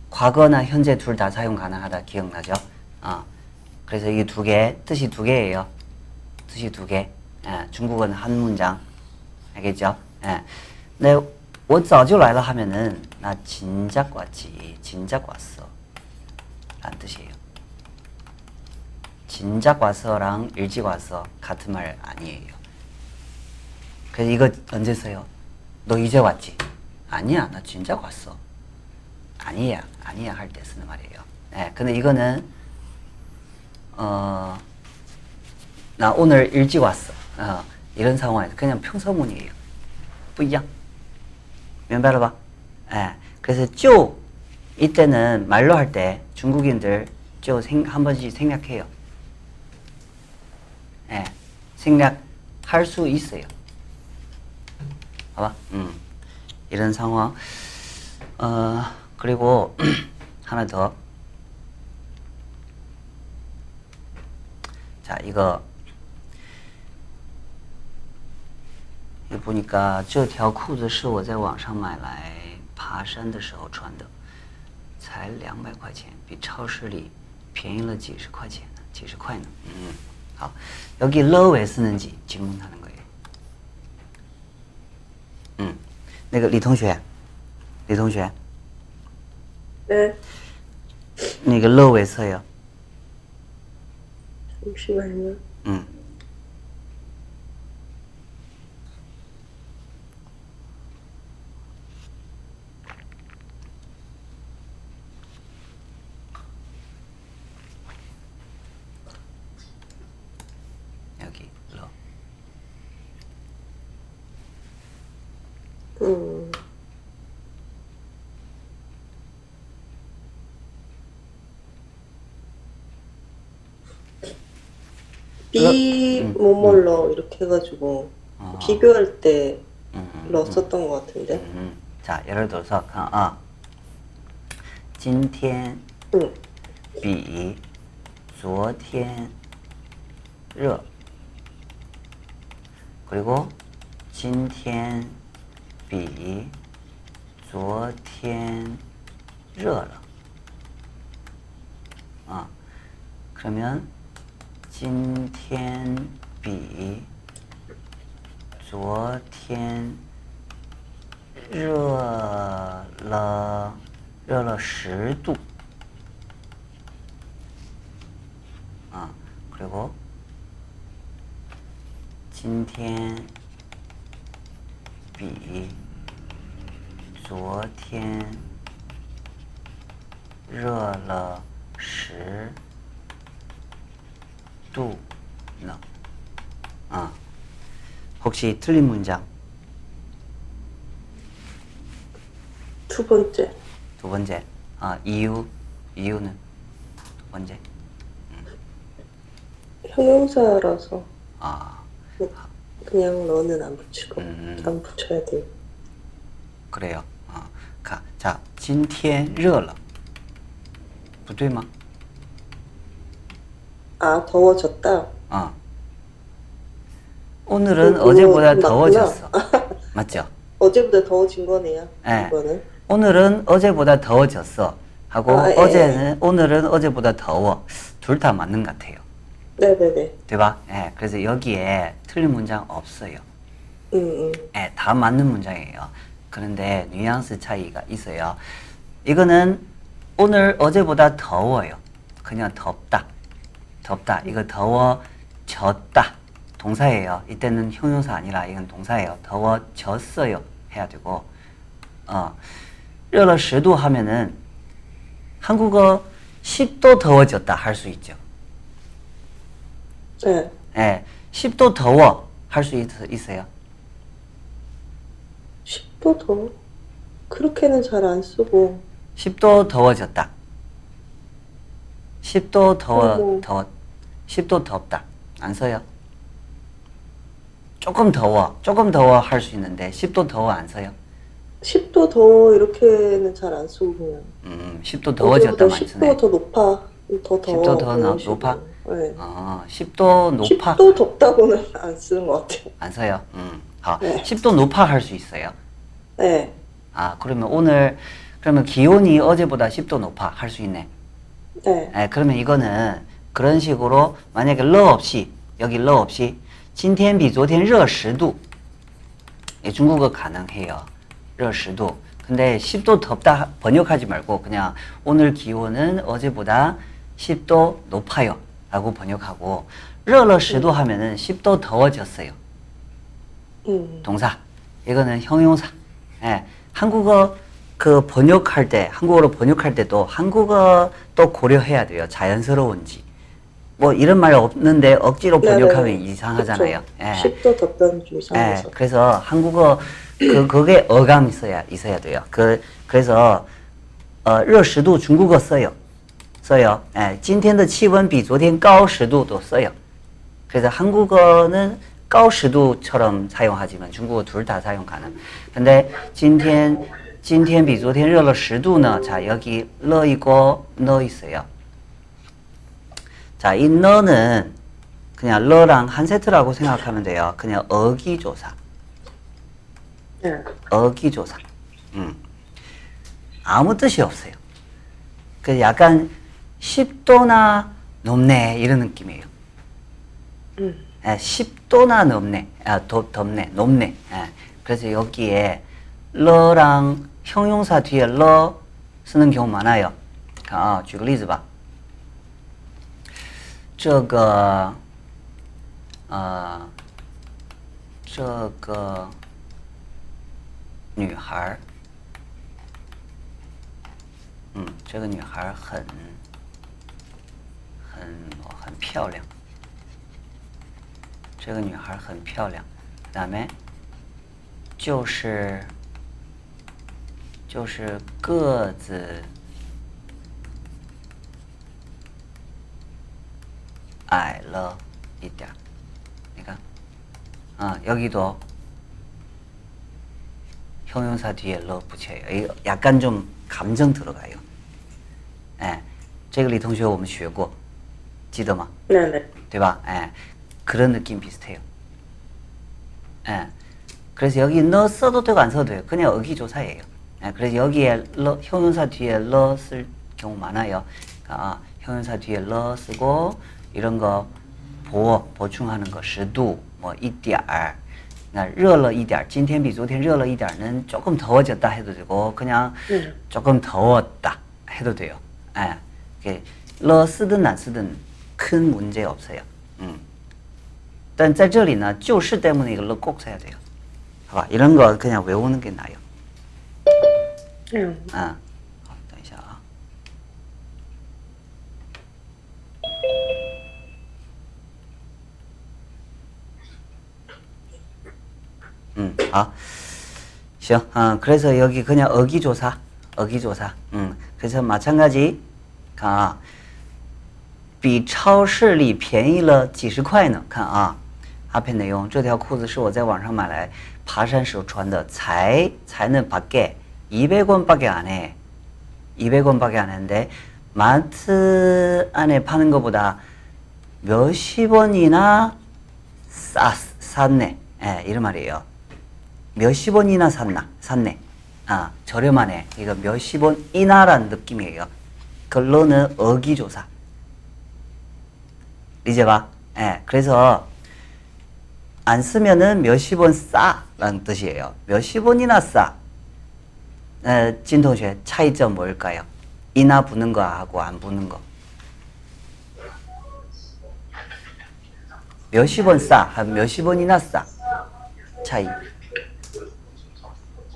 과거나 현재 둘 다 사용 가능하다 기억나죠? 그래서 이 두 개 뜻이 두 개예요. 뜻이 두 개. 예, 중국어는 한 문장 알겠죠? 예. 네, 我早就来了 하면은 나 진작 왔지, 진작 왔어 라는 뜻이에요. 진작 와서랑 일찍 와서 같은 말 아니에요. 그래서 이거 언제 써요? 너 이제 왔지? 아니야, 나 진작 왔어. 아니야 할 때 쓰는 말이에요. 네, 근데 이거는 나 오늘 일찍 왔어. 이런 상황에서 그냥 평서문이에요. 不一样明白了吧? 네, 그래서 쪼 이때는 말로 할 때 중국인들 쪼 한 번씩 생략해요. 네, 생략할 수 있어요. 봐봐, 이런 상황. 그리고 하나 더. 자, 이거 보니까 这条裤子是我在网上买来爬山的时候穿的，才200块钱，比超市里便宜了几十块钱呢。 好， 여기 러 왜 쓰는지 질문하는 거예요. 那个李同学， 네. 那个乐为色呀。 잠시만요. 여기 러. 비모몰러 이렇게 해가지고 비교할 때 러 썼던 것 같은데. 자, 예를 들어서 칸 아, 今天 比 昨天 热 그리고 今天 比 昨天 热了 아, 그러면 今天 比 昨天 热了 10도. 아, 그리고 今天比昨天热了10度呢. 아, 혹시 틀린 문장? 두 번째. 아, 이유는 두 번째. 형용사라서. 아. 그냥 너는 안 붙이고 안 붙여야 돼요. 그래요. 아, 가. 자, 今天热了. 不对吗? 아, 더워졌다. 아. 오늘은 어제보다 더워졌어. 맞죠? 어제보다 더워진 거네요. 네. 이거는. 오늘은 어제보다 더워졌어 하고 아, 어제는 예. 오늘은 어제보다 더워 둘 다 맞는 것 같아요. 네네네. 대박. 예, 그래서 여기에 틀린 문장 없어요. 예, 다 맞는 문장이에요. 그런데 뉘앙스 차이가 있어요. 이거는 오늘 어제보다 더워요. 그냥 덥다. 이거 더워졌다 동사예요. 이때는 형용사 아니라 이건 동사예요. 더워졌어요 해야 되고. 热了10도 하면은 한국어 10도 더워졌다 할 수 있죠. 네. 예, 10도 더워 할 수 있어요. 10도 더워? 그렇게는 잘 안 쓰고. 10도 더워졌다. 10도 더워, 10도 덥다. 안 써요. 조금 더워 할 수 있는데 10도 더워 안 써요. 10도 더워 이렇게는 잘 안 쓰고 그냥 10도 더워졌다 많이 쓰네. 10도 더 높아, 더 더워. 10도 더 높아? 네. 아, 10도 높아. 10도 덥다고는 안 쓰는 것 같아요. 안 써요? 아, 네. 10도 높아 할 수 있어요? 네. 아, 그러면 오늘 그러면 기온이 어제보다 10도 높아 할 수 있네. 네. 네. 그러면 이거는 그런 식으로 만약에 러 없이 여기 러 없이 今天比昨天热10度 예, 중국어 가능해요. 10도. 근데 10도 덥다 번역하지 말고 그냥 오늘 기온은 어제보다 10도 높아요 라고 번역하고 热了10도 하면은 10도 더워졌어요. 동사. 이거는 형용사. 예. 한국어 그 번역할 때 한국어로 번역할 때도 한국어도 고려해야 돼요. 자연스러운지. 뭐 이런 말 없는데 억지로 번역하면 네네. 이상하잖아요. 예. 10도 덥다는 좀 이상해서. 예. 그래서 한국어 그게 어감 있어야 돼요. 그래서 热10도 중국어 써요. 예, 今天的气温比昨天高10度도 써요. 그래서 한국어는 高10도처럼 사용하지만 중국어 둘 다 사용 가능. 근데 今天比昨天热了10度呢. 자, 여기 러 있고 너 있어요. 자, 이 너는 그냥 러랑 한 세트라고 생각하면 돼요. 그냥 어기조사. 네. 어기조사. 아무 뜻이 없어요. 그 약간 10도나 높네 이런 느낌이에요. 예, 10도나 높네. 아, 덥네. 높네. 예, 그래서 여기에 러랑 형용사 뒤에 러 쓰는 경우 많아요. 아, 举个例子吧. 这个 女孩 这个女孩 很漂亮 这个女孩 很漂亮 그다음에 就是 个子矮了一点 그러니까 여기도 형용사 뒤에 러 붙여요. 약간 좀 감정 들어가요. 예, 这个李同学我们学过 记得吗? 네네. 对吧? 예, 그런 느낌 비슷해요. 예, 그래서 여기 너 써도 되고 안 써도 돼요. 그냥 의기조사예요. 예, 그래서 여기에 러, 형용사 뒤에 러 쓸 경우 많아요. 아, 형용사 뒤에 러 쓰고 이런 거 보어 보충하는 거 10도 뭐 1.2 热了一点, 今天比昨天热了一点는 조금 더워졌다 해도 되고 그냥 조금 더웠다 해도 돼요. 예, 러 쓰든 안 쓰든 큰 문제 없어요. 但在这里呢就是 때문에 이거 러 꼭 써야 돼요. 봐봐, 이런 거 그냥 외우는 게 나아요. 아, 等一下啊. 아, 쉬어. 아, 그래서 여기 그냥 어기조사. 그래서 마찬가지, 아, 比超市里便宜了几十块呢. 看啊, 앞에 내용, 这条裤子是我在网上买来 爬山时候穿的才能 밖에 200원밖에 안 해. 200원밖에 안 했는데 마트 안에 파는 것보다 몇십 원이나 쌌네. 예, 이런 말이에요. 몇십 원이나 샀네. 아, 저렴하네. 이거 몇십 원이나란 느낌이에요. 글로는 어기조사. 이제 봐. 예, 그래서 안 쓰면은 몇십 원 싸라는 뜻이에요. 몇십 원이나 싸. 에, 진 동시에 차이점 뭘까요? 이나 부는 거하고 안 부는 거. 몇십 원 싸, 한 몇십 원이나 싸. 차이.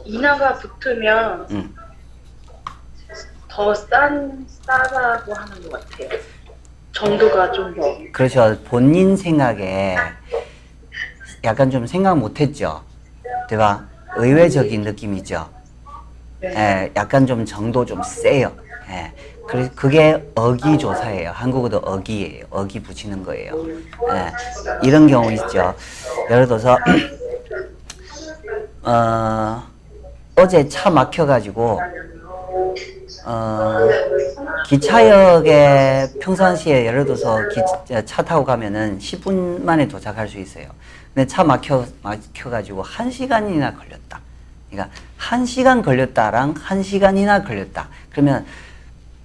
이나가 붙으면 더 싸다고 하는 것 같아요. 정도가 좀 더. 그렇죠. 본인 생각에 약간 좀 생각 못했죠. 对吧? 의외적인 느낌이죠. 네. 에, 약간 좀 정도 좀 세요. 예, 그래서 그게 어기조사예요. 한국어도 어기예요. 어기 붙이는 거예요. 예, 이런 경우 있죠. 예를 들어서 어제 차 막혀가지고 기차역에 평상시에 예를 들어서 차 타고 가면은 10분 만에 도착할 수 있어요. 근데 차 막혀가지고 1시간이나 걸렸다. 그러니까 1시간 걸렸다랑 1시간이나 걸렸다. 그러면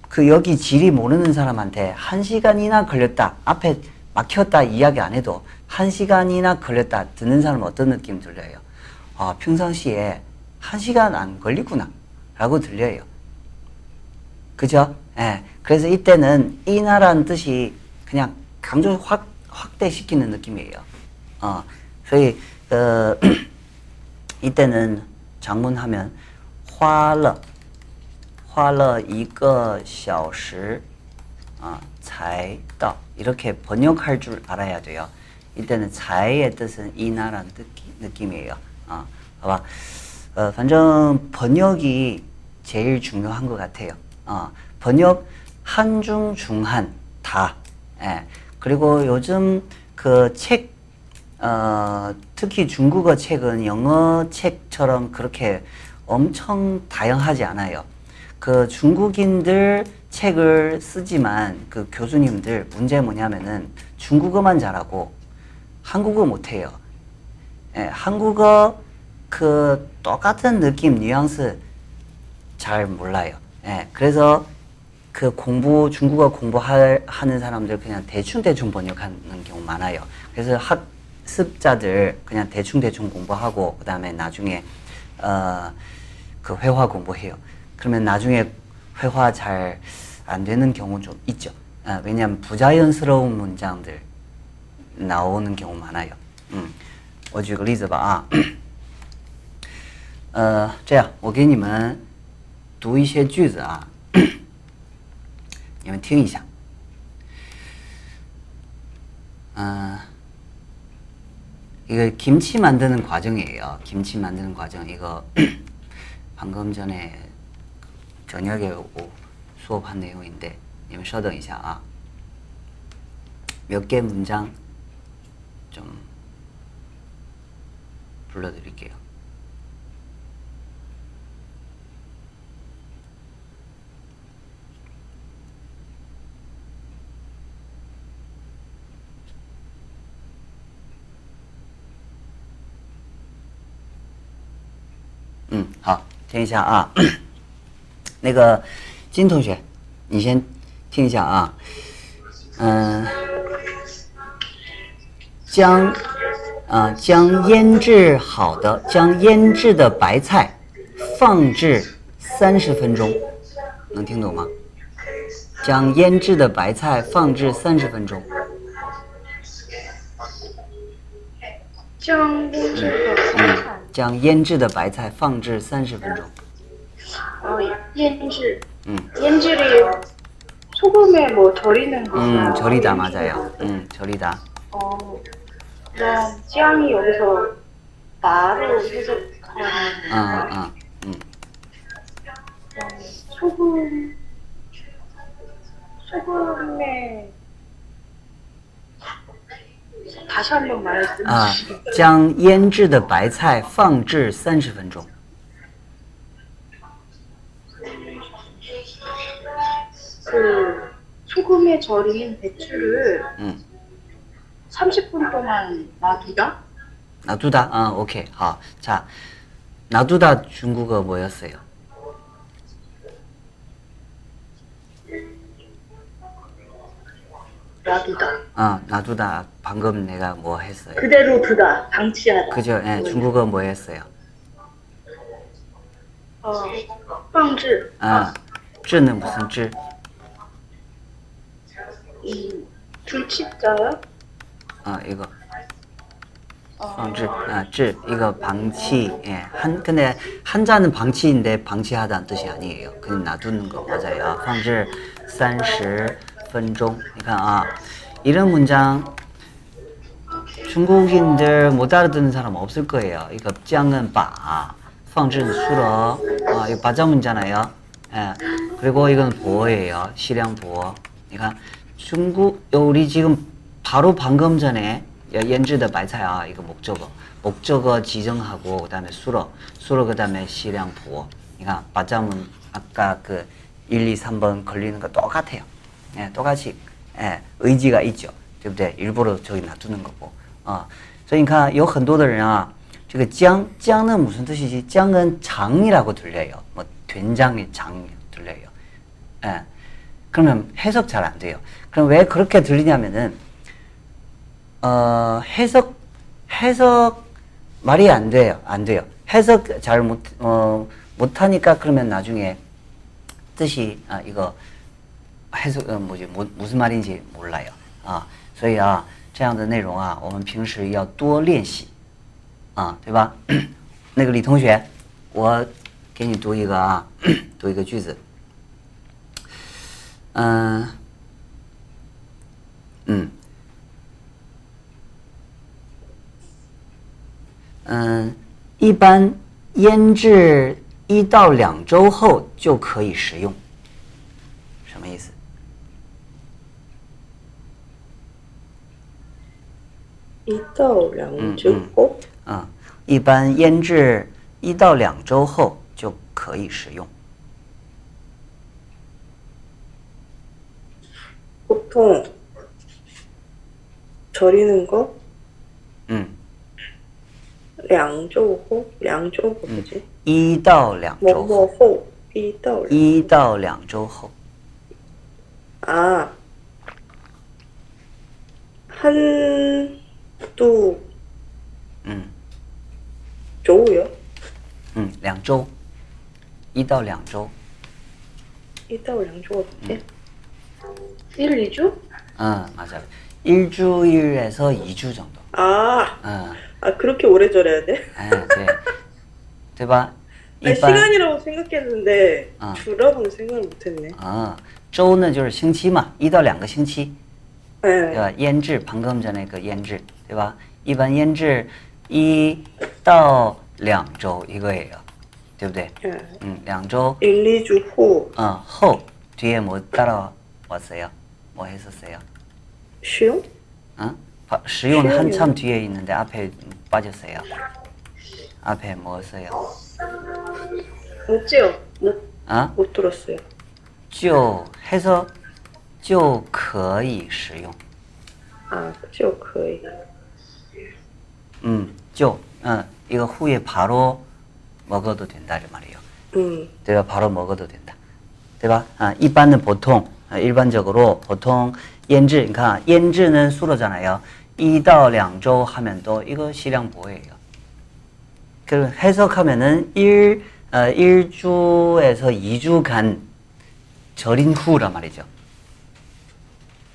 그 여기 지리 모르는 사람한테 1시간이나 걸렸다 앞에 막혔다 이야기 안 해도 1시간이나 걸렸다 듣는 사람은 어떤 느낌 들려요? 아, 평상시에 1시간 안 걸리구나 라고 들려요. 그죠? 예. 그래서 이때는 이나라는 뜻이 그냥 강조 확대시키는 느낌이에요. 어, 所以, 이때는 장문하면 花了一个小时 才到 이렇게 번역할 줄 알아야 돼요. 이때는 才의 뜻은 이나라는 느낌이에요. 어, 봐봐. 어, 반전 번역이 제일 중요한 것 같아요. 어, 번역 한중 중한 다. 예. 그리고 요즘 그 책, 특히 중국어 책은 영어 책처럼 그렇게 엄청 다양하지 않아요. 그 중국인들 책을 쓰지만 그 교수님들 문제 뭐냐면은 중국어만 잘하고 한국어 못해요. 예, 한국어 그 똑같은 느낌, 뉘앙스 잘 몰라요. 예, 그래서 그 중국어 공부하는 사람들 그냥 대충 번역하는 경우 많아요. 그래서 학습자들 그냥 대충 공부하고 그 다음에 나중에 그 회화 공부해요. 그러면 나중에 회화 잘 안 되는 경우 좀 있죠. 아, 왜냐면 부자연스러운 문장들 나오는 경우 많아요. 我举个例子吧啊 这样我给你们读一些句子啊 你们听一下 이거 김치 만드는 과정이에요. 김치 만드는 과정. 이거 방금 전에 저녁에 수업한 내용인데 你们稍等一下啊 몇 개 문장 좀 불러드릴게요. 嗯，好，听一下啊。那个金同学，你先听一下啊。将腌制好的白菜放置30分钟，能听懂吗？将腌制的白菜放置30分钟。 将腌制的白菜放置30分钟。腌制。腌制를 소금에 뭐 절이는 거. 절이다 맞아요. 절이다. 난 짱이 여기서 나로 해석하는. 소금에. 다시 한번 말해주세요. 아, 将腌制的白菜放置30分钟. 그 소금에 절인 배추를 30분 동안 놔두다? 놔두다? 아, 오케이. 아, 자, 놔두다 중국어 뭐였어요? 놔두다. 아, 놔두다. 방금 내가 뭐 했어요? 그대로 두다. 방치하다. 그죠? 예, 중국어 뭐 했어요? 방지. 아, 쯔는 무슨 쯔? 둘치자요? 아, 이거. 방지. 아, 쯔. 이거 방치. 예. 근데 한자는 방치인데 방치하다는 뜻이 아니에요. 그냥 놔두는 거 맞아요. 방지 30분. 그러니까 이런 문장 중국인들 못 알아듣는 사람 없을 거예요. 이거 짱은 바, 방지는 수러. 이거 바자문잖아요. 예. 그리고 이건 보어예요. 시량 보어. 그러니까 중국 우리 지금 바로 방금 전에 연주의 발차야. 이거 목적어. 목적어 지정하고 그다음에 수러. 수러 그다음에 시량 보어. 그러니까 바자문 아까 그 1, 2, 3번 걸리는 거 똑같아요. 예, 똑같이 예, 의지가 있죠. 对不对? 일부러 저기 놔두는 거고. 所以你看有很多的人啊这个姜는 무슨 뜻이지?姜은 장이라고 들려요. 뭐 된장이 장 들려요. 예. 그러면 해석 잘 안 돼요. 그럼 왜 그렇게 들리냐면은 해석 말이 안 돼요. 해석 잘 못 하니까 그러면 나중에 뜻이 아 이거 해석은 뭐지? 무슨 말인지 몰라요. 所以这样的内容我们平时要多练习，对吧？ 那个李同学，我给你读一个读一个句子。一般腌制1到2周后就可以食用，什么意思？ 1到2周后， 一般腌制1到2周后就可以食用。보통절이는 거， 2周后뭐지？ 1到2周后，周五， 2周， 1到2周， 1到2周， 1~2주? 맞아요. 1주일에서 2주 정도. 그렇게 오래 절여야 돼? 네. 대박. 시간이라고 생각했는데 주라고는 생각을 못했네. 조는 就是星期嘛, 1到2个星期. 对吧？ 腌制 방금 전에 그 腌制, 对吧？ 일반 腌制 1到2周 이거예요. 对不对？ 2주. 1~2주 후. 후 뒤에 뭐 따라왔어요? 뭐 했었어요? 시용? 시용 한참 뒤에 있는데 앞에 빠졌어요. 앞에 뭐였어요? 못 들었어요. 就 해서 就可以使用. 就可以. 就 이거 후에 바로 먹어도 된다 말이에요. 제가 바로 먹어도 된다. 对吧? 아, 일반은 보통, 일반적으로 보통 腌制, 그러니까 腌制는 수로잖아요. 1到2주 하면 또 이거 시량 보호예요. 그럼 해석하면은 1주에서 2주간 절인 후란 말이죠.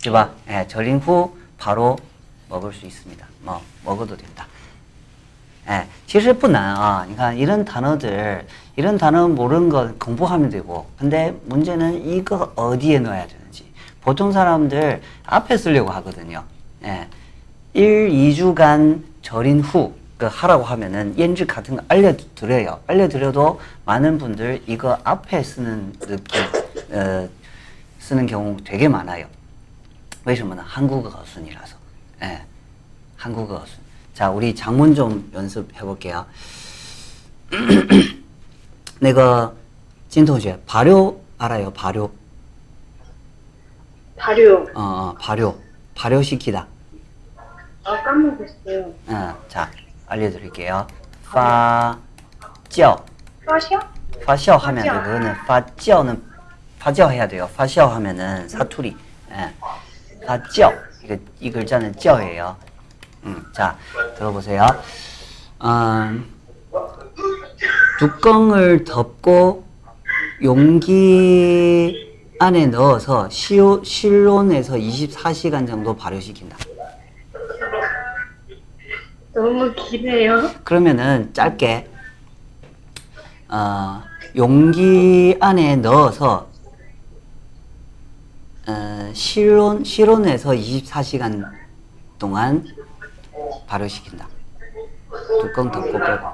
对吧? 예, 절인 후 바로 먹을 수 있습니다. 뭐 먹어도 된다. 예, 其实不难啊. 그러니까 이런 단어들, 이런 단어 모르는 건 공부하면 되고. 근데 문제는 이거 어디에 넣어야 되는지. 보통 사람들 앞에 쓰려고 하거든요. 예. 1, 2주간 절인 후 하라고 하면은 옌즈 같은 거 알려드려요. 알려드려도 많은 분들 이거 앞에 쓰는 느낌, 쓰는 경우 되게 많아요. 为什么呢? 한국어 어순이라서. 예. 한국어 어순. 자, 우리 장문 좀 연습해 볼게요. 那个金同学 발효 알아요? 발효. 발효. 발효. 발효시키다. 아, 까먹었어요. 자, 알려드릴게요. 파..叫 파쇼 하면 그거는 파쇼는 파쇼 해야 돼요. 파쇼 하면은 사투리. 파쇼 이 글자는 쩌예요. 자, 들어보세요. 뚜껑을 덮고 용기 안에 넣어서 실온에서 24시간 정도 발효시킨다. 너무 기네요. 그러면은 짧게 용기 안에 넣어서 실온에서 24시간 동안 발효시킨다. 뚜껑 덮고 빼고.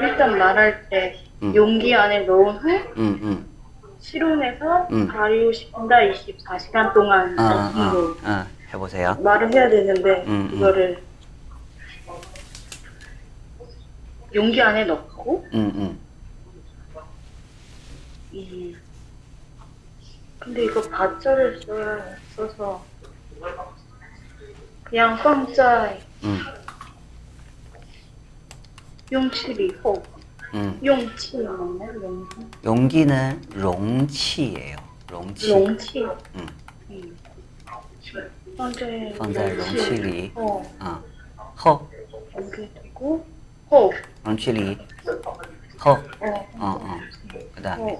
일단 말할 때 용기 안에 넣은 후 실온에서 발효시킨다. 24시간 동안 해보세요. 말을 해야 되는데 이거를 용기 안에 넣고 근데 이거 밧절을 써서 그냥 꽝짜 용치리호 용치 맞나요? 용기는 롱치예요. 롱치. 꽝짜 용치리 허 이렇게 되고 허 롱치리 허 그다음에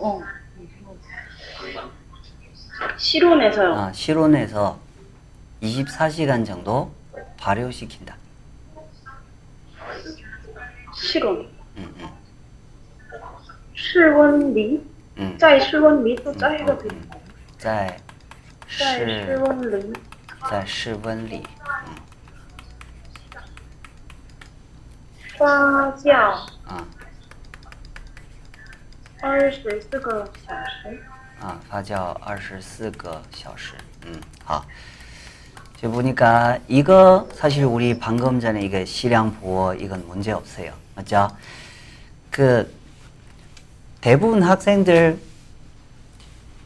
실온에서요. 실온에서 24시간 정도 발효시킨다. 실온. 실온리. 在室温里。 发酵 24个小时。 发酵 24个小时。 好。 지금 보니까 이거 사실 우리 방금 전에 이게 시량 보호 이건 문제 없어요. 맞죠? 그 대부분 학생들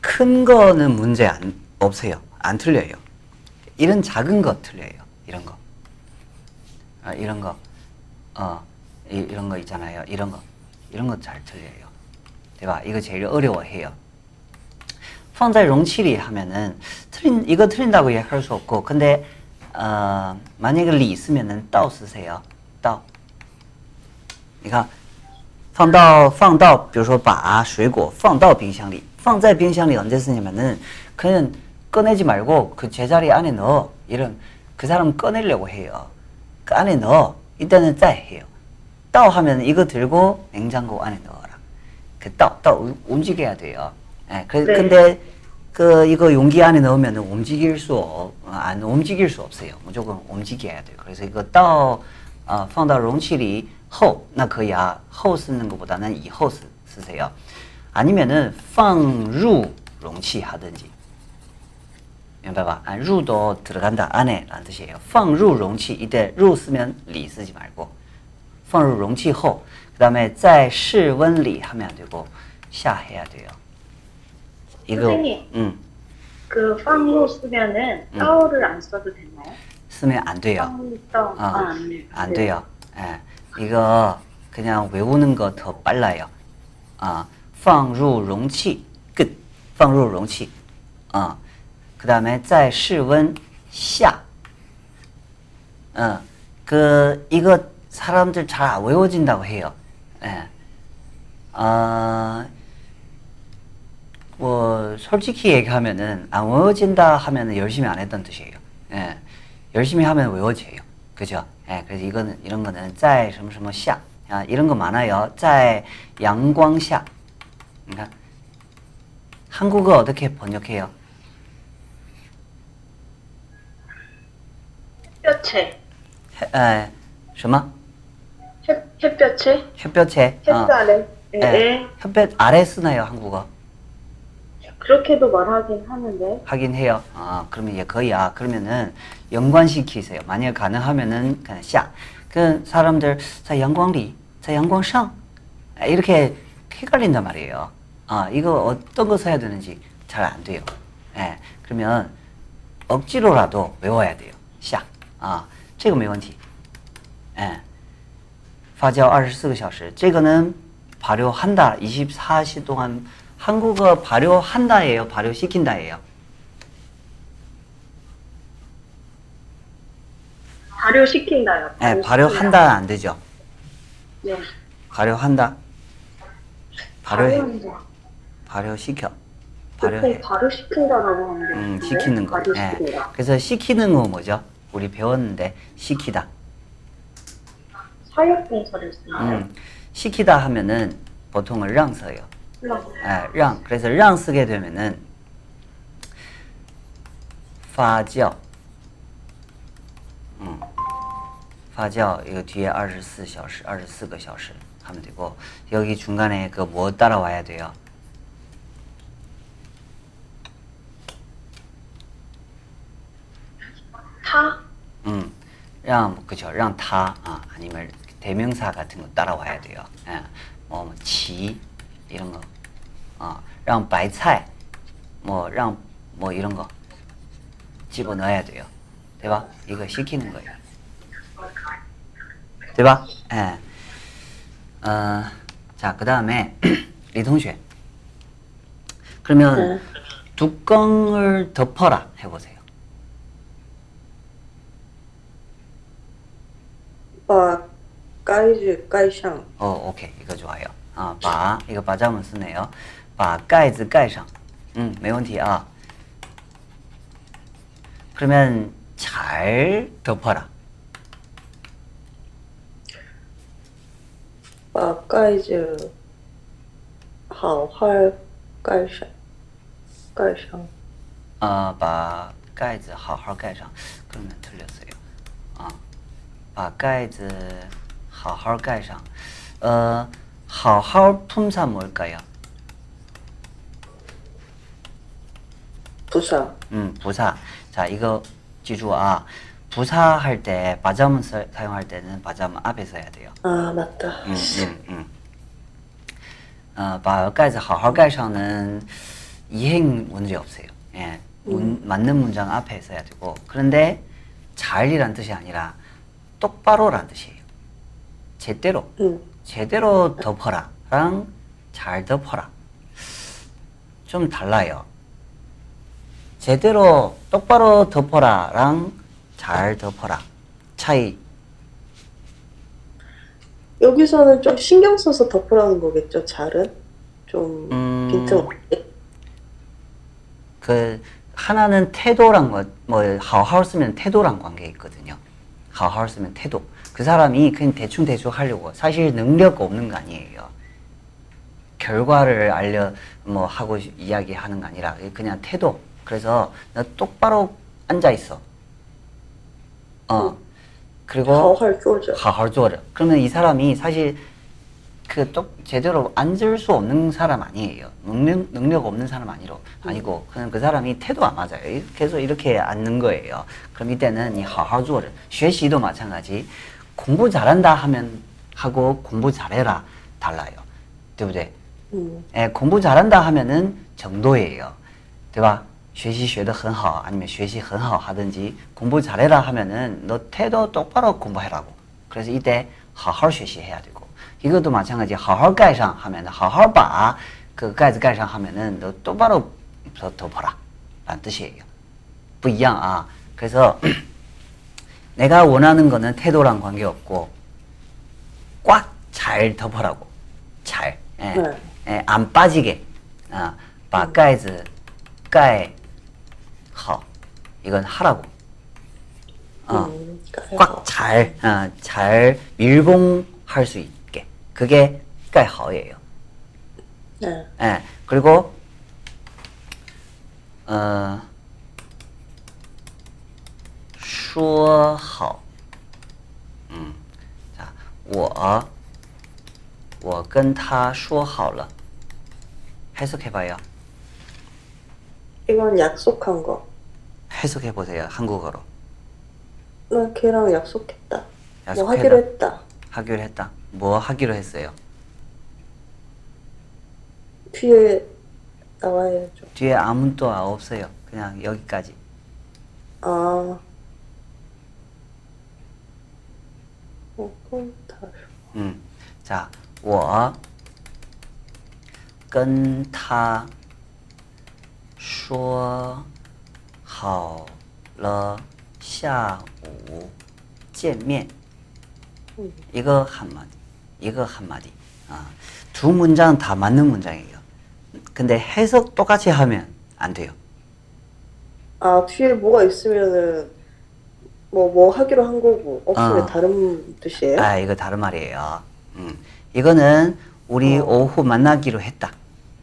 큰 거는 문제 없어요. 안 틀려요. 이런 작은 거 틀려요. 이런 거. 이런 거. 이런 거 있잖아요. 이런 거. 이런 거 잘 틀려요. 대박. 이거 제일 어려워해요. 放在容器里 하면은 이거 틀린다고 얘기할 수 없고, 근데 만약에 리 있으면은 到 쓰세요. 到. 그러니까 放到 比如说 把水果放到冰箱里. 放在冰箱里 언제 쓰냐면은 그냥 꺼내지 말고 그 제자리 안에 넣어. 이런 그 사람 꺼내려고 해요. 그 안에 넣어. 일단은 再 해요. 到 하면 이거 들고 냉장고 안에 넣어라. 그 到 움직여야 돼요. 예, 근데 그 이거 용기 안에 넣으면 안 움직일 수 없어요. 무조건 움직여야 돼요. 그래서 이거 放到容器里后那可以啊. 后 쓰는 것보다는 以后 쓰세요. 아니면은 放入容器 하든지. 明白吧? 入도 들어간다 안에 라는 뜻이에요. 放入容器 이때 入 쓰면 里 쓰지 말고 放入容器后 그 다음에 在室温里 하면 안 되고 下 해야 돼요. 이거, 선생님, 그 빵로 쓰면은 떠를 안 써도 되나요? 쓰면 안 돼요. 안 돼요. 예, 이거 그냥 외우는 거 더 빨라요. 아, 放入容器, 끝. 放入容器. 아, 그 다음에 在室温下. 어, 이거 사람들 잘 외워진다고 해요. 예. 아, 뭐 솔직히 얘기하면은 안 외워진다 하면은 열심히 안 했던 뜻이에요. 예. 열심히 하면 외워져요. 그죠? 예. 그래서 이거는 이런 거는 在什么什么下. 아, 이런 거 많아요. 在阳光下. 그러니까 한국어 어떻게 번역해요? 햇볕에. 예. 什么？햇볕에. 햇볕에. 햇볕 아래. 예. 햇볕 아래 쓰나요, 한국어? 그렇게도 말하긴 하는데. 하긴 해요. 아, 그러면 예, 거의, 아, 그러면은, 연관시키세요. 만약 가능하면은, 그냥, 샤. 그, 사람들, 자, 양광리, 자, 양광상. 이렇게 헷갈린단 말이에요. 아, 이거 어떤 거 써야 되는지 잘 안 돼요. 예. 그러면, 억지로라도 외워야 돼요. 샤. 아, 这个没问题. 예. 发酵24个小时. 这个는 발효한다. 24시 동안 한국어 발효한다예요? 발효시킨다예요? 발효시킨다요. 네, 발효한다 안 되죠? 네. 발효한다. 발효해. 발효시켜. 발효해. 발효시킨다라고 하는데. 시키는 거. 네. 그래서 시키는 거 뭐죠? 우리 배웠는데 시키다. 사역동사를 쓰나요? 시키다 하면은 보통은 让 써요. 아, 让, 그래서 让 쓰게 되면은 发酵, 发酵 이거 뒤에 24小时, 24个小时 하면 되고, 여기 중간에 그 뭐 따라와야 돼요? 타. 그죠? 让他, 아, 아니면 대명사 같은 거 따라와야 돼요. 예, 뭐 지 이런 거. 어, 让白菜, 뭐, 让뭐 이런 거 집어 넣어야 돼요. 对吧? 이거 시키는 거예요. 对吧? 예. 어, 자, 그 다음에, 리동쉐. 그러면, 뚜껑을 덮어라 해보세요. 바盖子盖上. 어, 오케이. 이거 좋아요. 아, 바, 이거 바자문 쓰네요. 把盖子盖上. 没问题啊. 그러면 잘 덮어라. 把盖子好好盖上. 아, 把盖子好好盖上. 그러면 틀렸어요. 아, 把盖子好好盖上. 어, 好好 품사 뭘까요? 부사. 부사. 자, 이거 지주아, 부사할 때 바자문 사용할 때는 바자문 앞에 써야 돼요. 아, 맞다.把盖子好好盖上은 이행 문제 없어요. 예, 맞는 문장 앞에 써야 되고, 그런데 잘이란 뜻이 아니라 똑바로란 뜻이에요. 제대로, 제대로 덮어라랑 잘 덮어라 좀 달라요. 제대로 똑바로 덮어라랑 잘 덮어라 차이. 여기서는 좀 신경 써서 덮으라는 거겠죠. 잘은 좀 빈틈없게. 그 하나는 태도랑 뭐 好好 쓰면 태도랑 관계 있거든요. 好好 쓰면 태도. 그 사람이 그냥 대충 하려고, 사실 능력 없는 거 아니에요. 결과를 하고 이야기하는 거 아니라 그냥 태도. 그래서 너 똑바로 앉아 있어. 어. 그리고 好好坐着. 그러면 이 사람이 사실 그 제대로 앉을 수 없는 사람 아니에요. 능력 없는 사람 아니고, 그냥 그 사람이 태도 안 맞아요. 계속 이렇게 앉는 거예요. 그럼 이때는 이 好好坐着. 学习도 마찬가지. 공부 잘한다 하면 하고 공부 잘해라 달라요. 对不对? 예, 공부 잘한다 하면은 정도예요. 对吧? 学习学得很好, 아니면 学习很好 하든지, 공부 잘해라 하면은 너 태도 똑바로 공부해라고. 그래서 이때 好好学习 해야 되고, 이것도 마찬가지 하하 가이상 하면은 하하 바 그 가이즈 가이상 하면은 너 똑바로 덮어라 라는 뜻이에요. 不一样啊. 그래서 내가 원하는 거는 태도랑 관계없고 꽉 잘 덮으라고. 잘. 예. 예, 안 빠지게. 아, 바 가이즈 가이 허. 이건 하라고. 어, 꽉 잘, 어, 잘 밀봉할 수 있게. 그게 가이하오예요. 네. 예, 그리고 어, 说好. 자, 我跟他说好了. 해석해봐요. 이건 약속한 거. 해석해보세요, 한국어로. 나 걔랑 약속했다. 뭐 하기로 했다. 하기로 했다. 뭐 하기로 했어요? 뒤에 나와야죠. 뒤에 아무도 없어요. 그냥 여기까지. 아. 자, 我跟他说好了下午见面. 이거 한마디, 이거 한마디. 아, 두 문장 다 맞는 문장이에요. 근데 해석 똑같이 하면 안 돼요. 아, 뒤에 뭐가 있으면은 뭐 하기로 한 거고 없으면 어. 다른 뜻이에요? 아, 이거 다른 말이에요. 이거는 우리 어. 오후 만나기로 했다.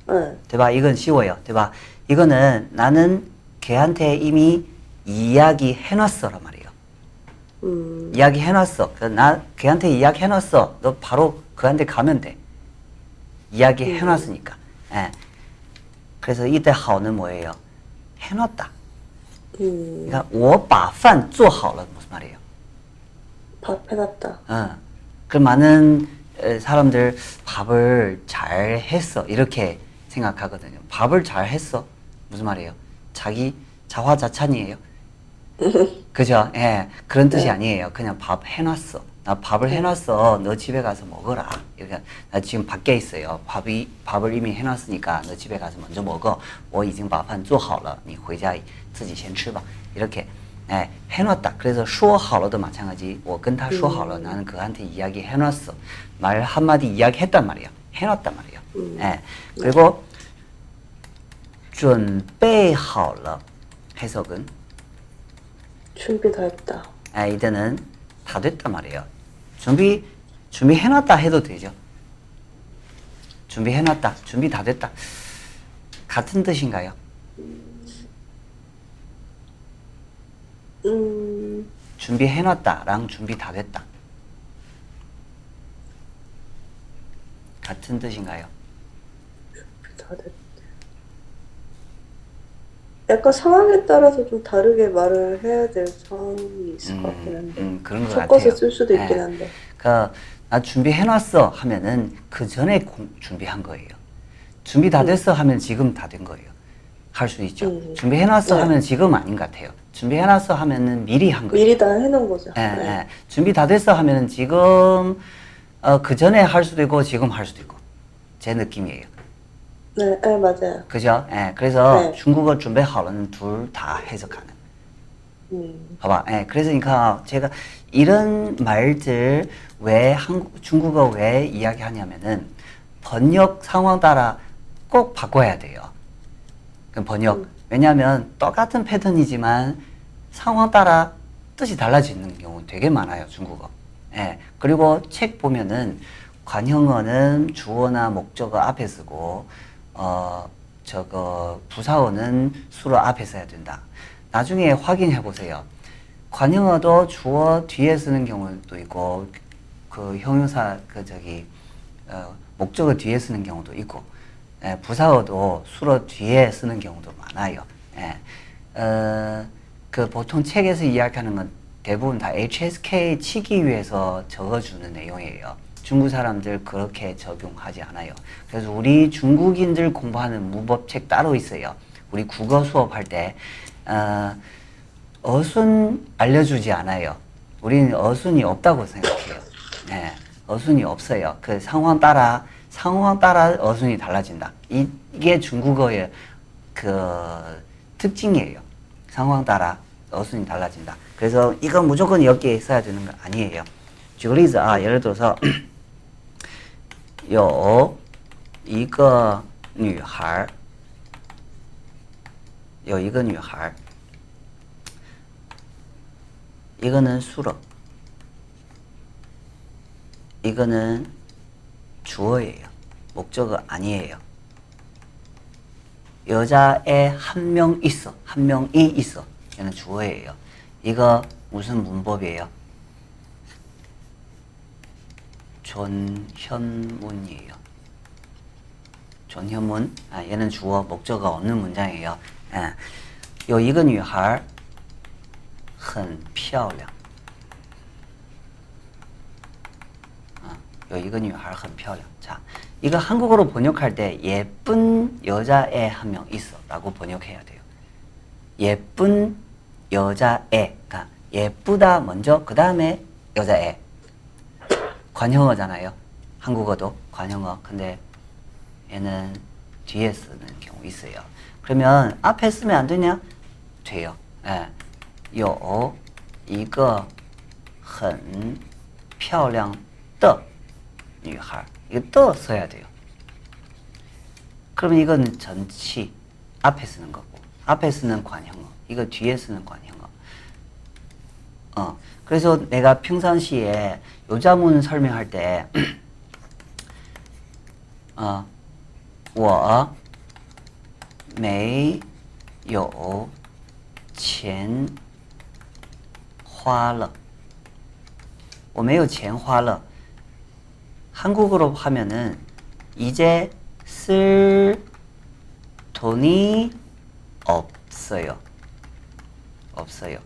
응. 대박, 이건 쉬워요. 대박. 이거는 나는 걔한테 이미 이야기 해놨어란 말이에요. 이야기 해놨어. 나 걔한테 이야기 해놨어. 너 바로 그한테 가면 돼. 이야기 해놨으니까. 예. 그래서 이때 好는 뭐예요? 해놨다. 그러니까 我把饭做好了 무슨 말이에요? 밥 해놨다. 그 많은 사람들 밥을 잘 했어 이렇게 생각하거든요. 밥을 잘 했어 무슨 말이에요? 자기 자화자찬이에요. 그죠? 예, 그런 뜻이 아니에요. 그냥 밥 해놨어. 나 밥을 해놨어. 너 집에 가서 먹어라. 이렇게 나 지금 밖에 있어요. 밥을 이미 해놨으니까 너 집에 가서 먼저 먹어. 我已经把饭做好了,你回家自己先吃吧. 이렇게 예, 해놨다. 그래서 说好了도 마찬가지. 我跟他说好了. 나는 그한테 이야기 해놨어. 말 한마디 이야기 했단 말이야. 해놨단 말이야. 예, 그리고 准备好了 해석은 준비 다 했다. 아, 이때는 다 됐단 말이에요. 준비해놨다 해도 되죠. 준비해놨다, 준비 다 됐다. 같은 뜻인가요? 준비해놨다랑 준비 다 됐다. 같은 뜻인가요? 준비 다 됐다. 약간 상황에 따라서 좀 다르게 말을 해야 될 상황이 있을 것 같긴 한데 그런 것 같아요. 섞어서 쓸 수도 있긴 한데. 그러니까 나 준비해놨어 하면은 그 전에 준비한 거예요. 준비 다 됐어 하면 지금 다 된 거예요. 할 수 있죠. 준비해놨어 하면 지금 아닌 것 같아요. 준비해놨어 하면은 미리 한 거예요. 미리 다 해놓은 거죠. 예, 네. 예. 준비 다 됐어 하면은 지금 그 전에 할 수도 있고 지금 할 수도 있고 제 느낌이에요. 네, 네, 맞아요. 그죠? 예, 그래서 네. 중국어 준비好了는 둘 다 해석하는. 봐봐, 예, 그래서니까 제가 이런 말들 왜 중국어 왜 이야기하냐면은 번역 상황 따라 꼭 바꿔야 돼요. 그럼 번역. 왜냐하면 똑같은 패턴이지만 상황 따라 뜻이 달라지는 경우 되게 많아요, 중국어. 예, 그리고 책 보면은 관형어는 주어나 목적어 앞에 쓰고 저거 부사어는 수로 앞에 써야 된다. 나중에 확인해 보세요. 관형어도 주어 뒤에 쓰는 경우도 있고 그 형용사 그 저기 목적어 뒤에 쓰는 경우도 있고 예, 부사어도 수로 뒤에 쓰는 경우도 많아요. 예, 그 보통 책에서 이야기하는 건 대부분 다 HSK 치기 위해서 적어주는 내용이에요. 중국 사람들 그렇게 적용하지 않아요. 그래서 우리 중국인들 공부하는 문법책 따로 있어요. 우리 국어 수업할 때 어순 알려주지 않아요. 우리는 어순이 없다고 생각해요. 네, 어순이 없어요. 그 상황 따라 어순이 달라진다. 이게 중국어의 그 특징이에요. 상황 따라 어순이 달라진다. 그래서 이건 무조건 여기에 있어야 되는 거 아니에요. 주거리즈, 예를 들어서, 요, 이거, 女孩, 有一个女孩. 이거는 수로, 이거는 주어예요. 목적어 아니에요. 여자애 한 명 있어, 한 명이 있어. 얘는 주어예요. 이거 무슨 문법이에요? 존현문이에요. 존현문. 얘는 주어, 목적어 없는 문장이에요. 요 이거 女孩 很漂亮. 有一个女孩很漂亮. 자, 이거 한국어로 번역할 때 예쁜 여자애 한 명 있어 라고 번역해야 돼요. 예쁜 여자애가 예쁘다 먼저, 그 다음에 여자애. 관형어잖아요. 한국어도 관형어. 근데 얘는 뒤에 쓰는 경우 있어요. 그러면 앞에 쓰면 안 되냐? 돼요. 예. 有一个很漂亮的女孩. 이거 또 써야 돼요. 그러면 이거는 전치, 앞에 쓰는 거고, 앞에 쓰는 관형어, 이거 뒤에 쓰는 관형어. 그래서 내가 평상시에 요자문 설명할 때 我没有钱 花了. 我没有钱花了. 한국어로 하면은 이제 쓸 돈이 없어요. 없어요.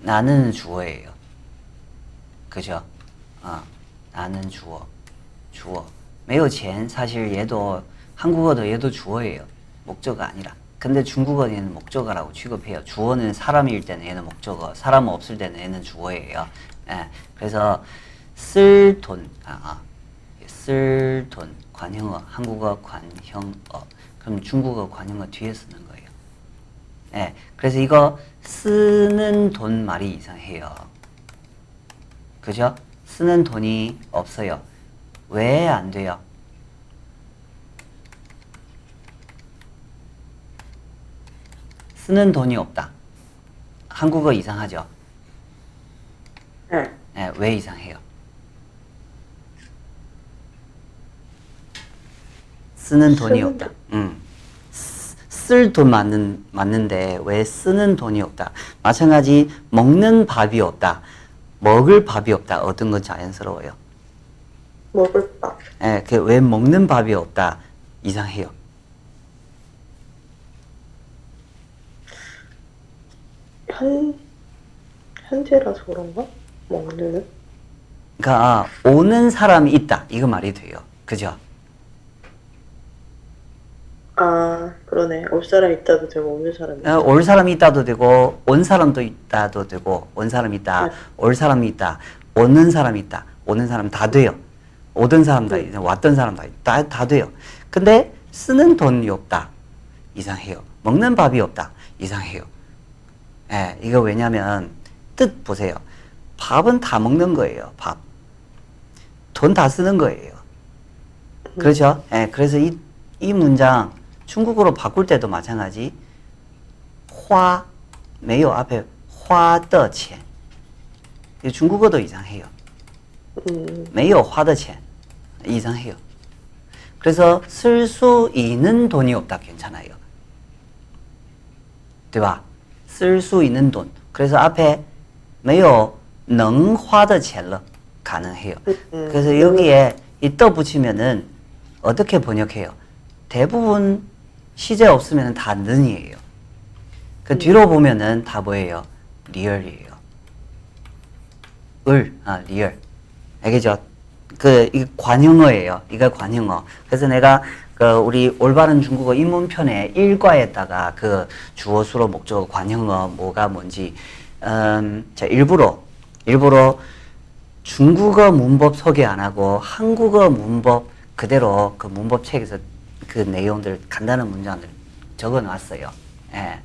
나는 주어예요. 그죠? 나는 주어. 没有钱 사실 얘도 한국어도 얘도 주어예요. 목적어가 아니라. 근데 중국어는 얘는 목적어라고 취급해요. 주어는 사람일 때는 얘는 목적어, 사람 없을 때는 얘는 주어예요. 예, 그래서 쓸 돈, 쓸 돈, 관형어, 한국어 관형어. 그럼 중국어 관형어 뒤에 쓰는 거예요. 예, 그래서 이거 쓰는 돈 말이 이상해요. 그죠? 쓰는 돈이 없어요. 왜 안 돼요? 쓰는 돈이 없다. 한국어 이상하죠? 네. 네, 왜 이상해요? 쓰는 돈이 없다. 쓸 돈 맞는데 왜 쓰는 돈이 없다? 마찬가지 먹는 밥이 없다. 먹을 밥이 없다. 어떤 건 자연스러워요? 먹을 밥. 네, 왜 먹는 밥이 없다? 이상해요. 현재라서 그런가? 먹는? 그러니까 오는 사람이 있다, 이거 말이 돼요. 그죠? 그러네. 올 사람이 있다도 되고 없는 사람이 있다. 올 사람이 있다도 되고 온 사람도 있다도 되고, 온 사람이 있다, 네. 올 사람이 있다, 오는 사람이 있다, 오는 사람 다 돼요. 오던 사람 다, 네. 왔던 사람 다 돼요. 근데 쓰는 돈이 없다, 이상해요. 먹는 밥이 없다, 이상해요. 예, 이거 왜냐면 뜻 보세요. 밥은 다 먹는 거예요. 밥. 돈 다 쓰는 거예요. 그렇죠? 예, 그래서 이 문장 중국어로 바꿀 때도 마찬가지. 화, 매요 앞에 화的钱. 중국어도 이상해요. 매요 화的钱. 이상해요. 그래서 쓸 수 있는 돈이 없다 괜찮아요. 对吧? 쓸 수 있는 돈. 그래서 앞에 没有能花的钱了 가능해요. 그래서 여기에 이 떠 붙이면은 어떻게 번역해요? 대부분 시제 없으면 다 는이에요. 그 뒤로 보면은 다 뭐예요? 리얼이에요. 리얼. 알겠죠? 이 관형어예요. 이거 관형어. 그래서 내가 우리 올바른 중국어 입문편에 1과에다가 그 주어, 수로, 목적어, 관형어 뭐가 뭔지, 제가 일부러 중국어 문법 소개 안 하고 한국어 문법 그대로 그 문법책에서 그 내용들 간단한 문장들 적어 놨어요. 예.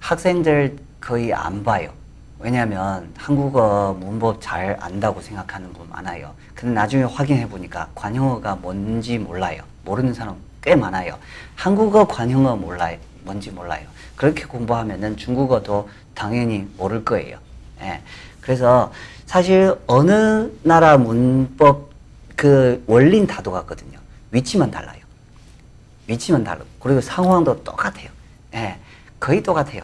학생들 거의 안 봐요. 왜냐하면 한국어 문법 잘 안다고 생각하는 분 많아요. 근데 나중에 확인해 보니까 관형어가 뭔지 몰라요. 모르는 사람 꽤 많아요. 한국어 관형어 몰라요. 뭔지 몰라요. 그렇게 공부하면은 중국어도 당연히 모를 거예요. 예. 그래서 사실 어느 나라 문법 그 원리는 다 똑같거든요. 위치만 달라요. 위치만 다르고 그리고 상황도 똑같아요. 예. 거의 똑같아요.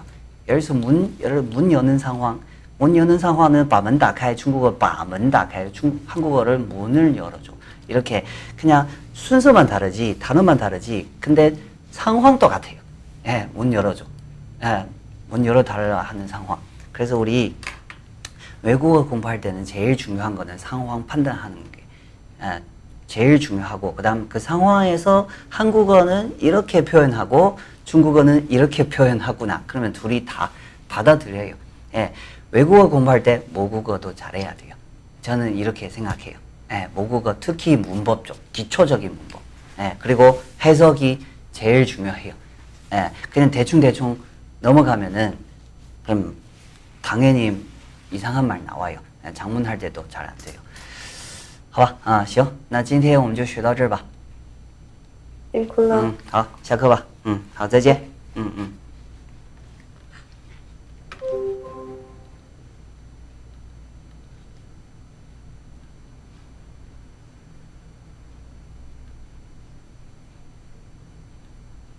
예를 들어서 문 여는 상황. 문 여는 상황은 把门打开, 중국어 把门打开, 한국어를 문을 열어줘. 이렇게 그냥 순서만 다르지, 단어만 다르지. 근데 상황 똑같아요. 예, 문 열어줘. 예, 문 열어달라 하는 상황. 그래서 우리 외국어 공부할 때는 제일 중요한 거는 상황 판단하는 게 예, 제일 중요하고 그 다음 그 상황에서 한국어는 이렇게 표현하고 중국어는 이렇게 표현하구나. 그러면 둘이 다 받아들여요. 예, 외국어 공부할 때 모국어도 잘해야 돼요. 저는 이렇게 생각해요. 예, 모국어 특히 문법 쪽, 기초적인 문법. 예, 그리고 해석이 제일 중요해요. 예, 그냥 대충 넘어가면은 그럼 당연히 이상한 말 나와요. 예, 장문할 때도 잘 안 돼요. 好吧，啊，行，那今天我们就学到这儿吧。辛苦了。嗯，好，下课吧。嗯，好，再见。嗯嗯。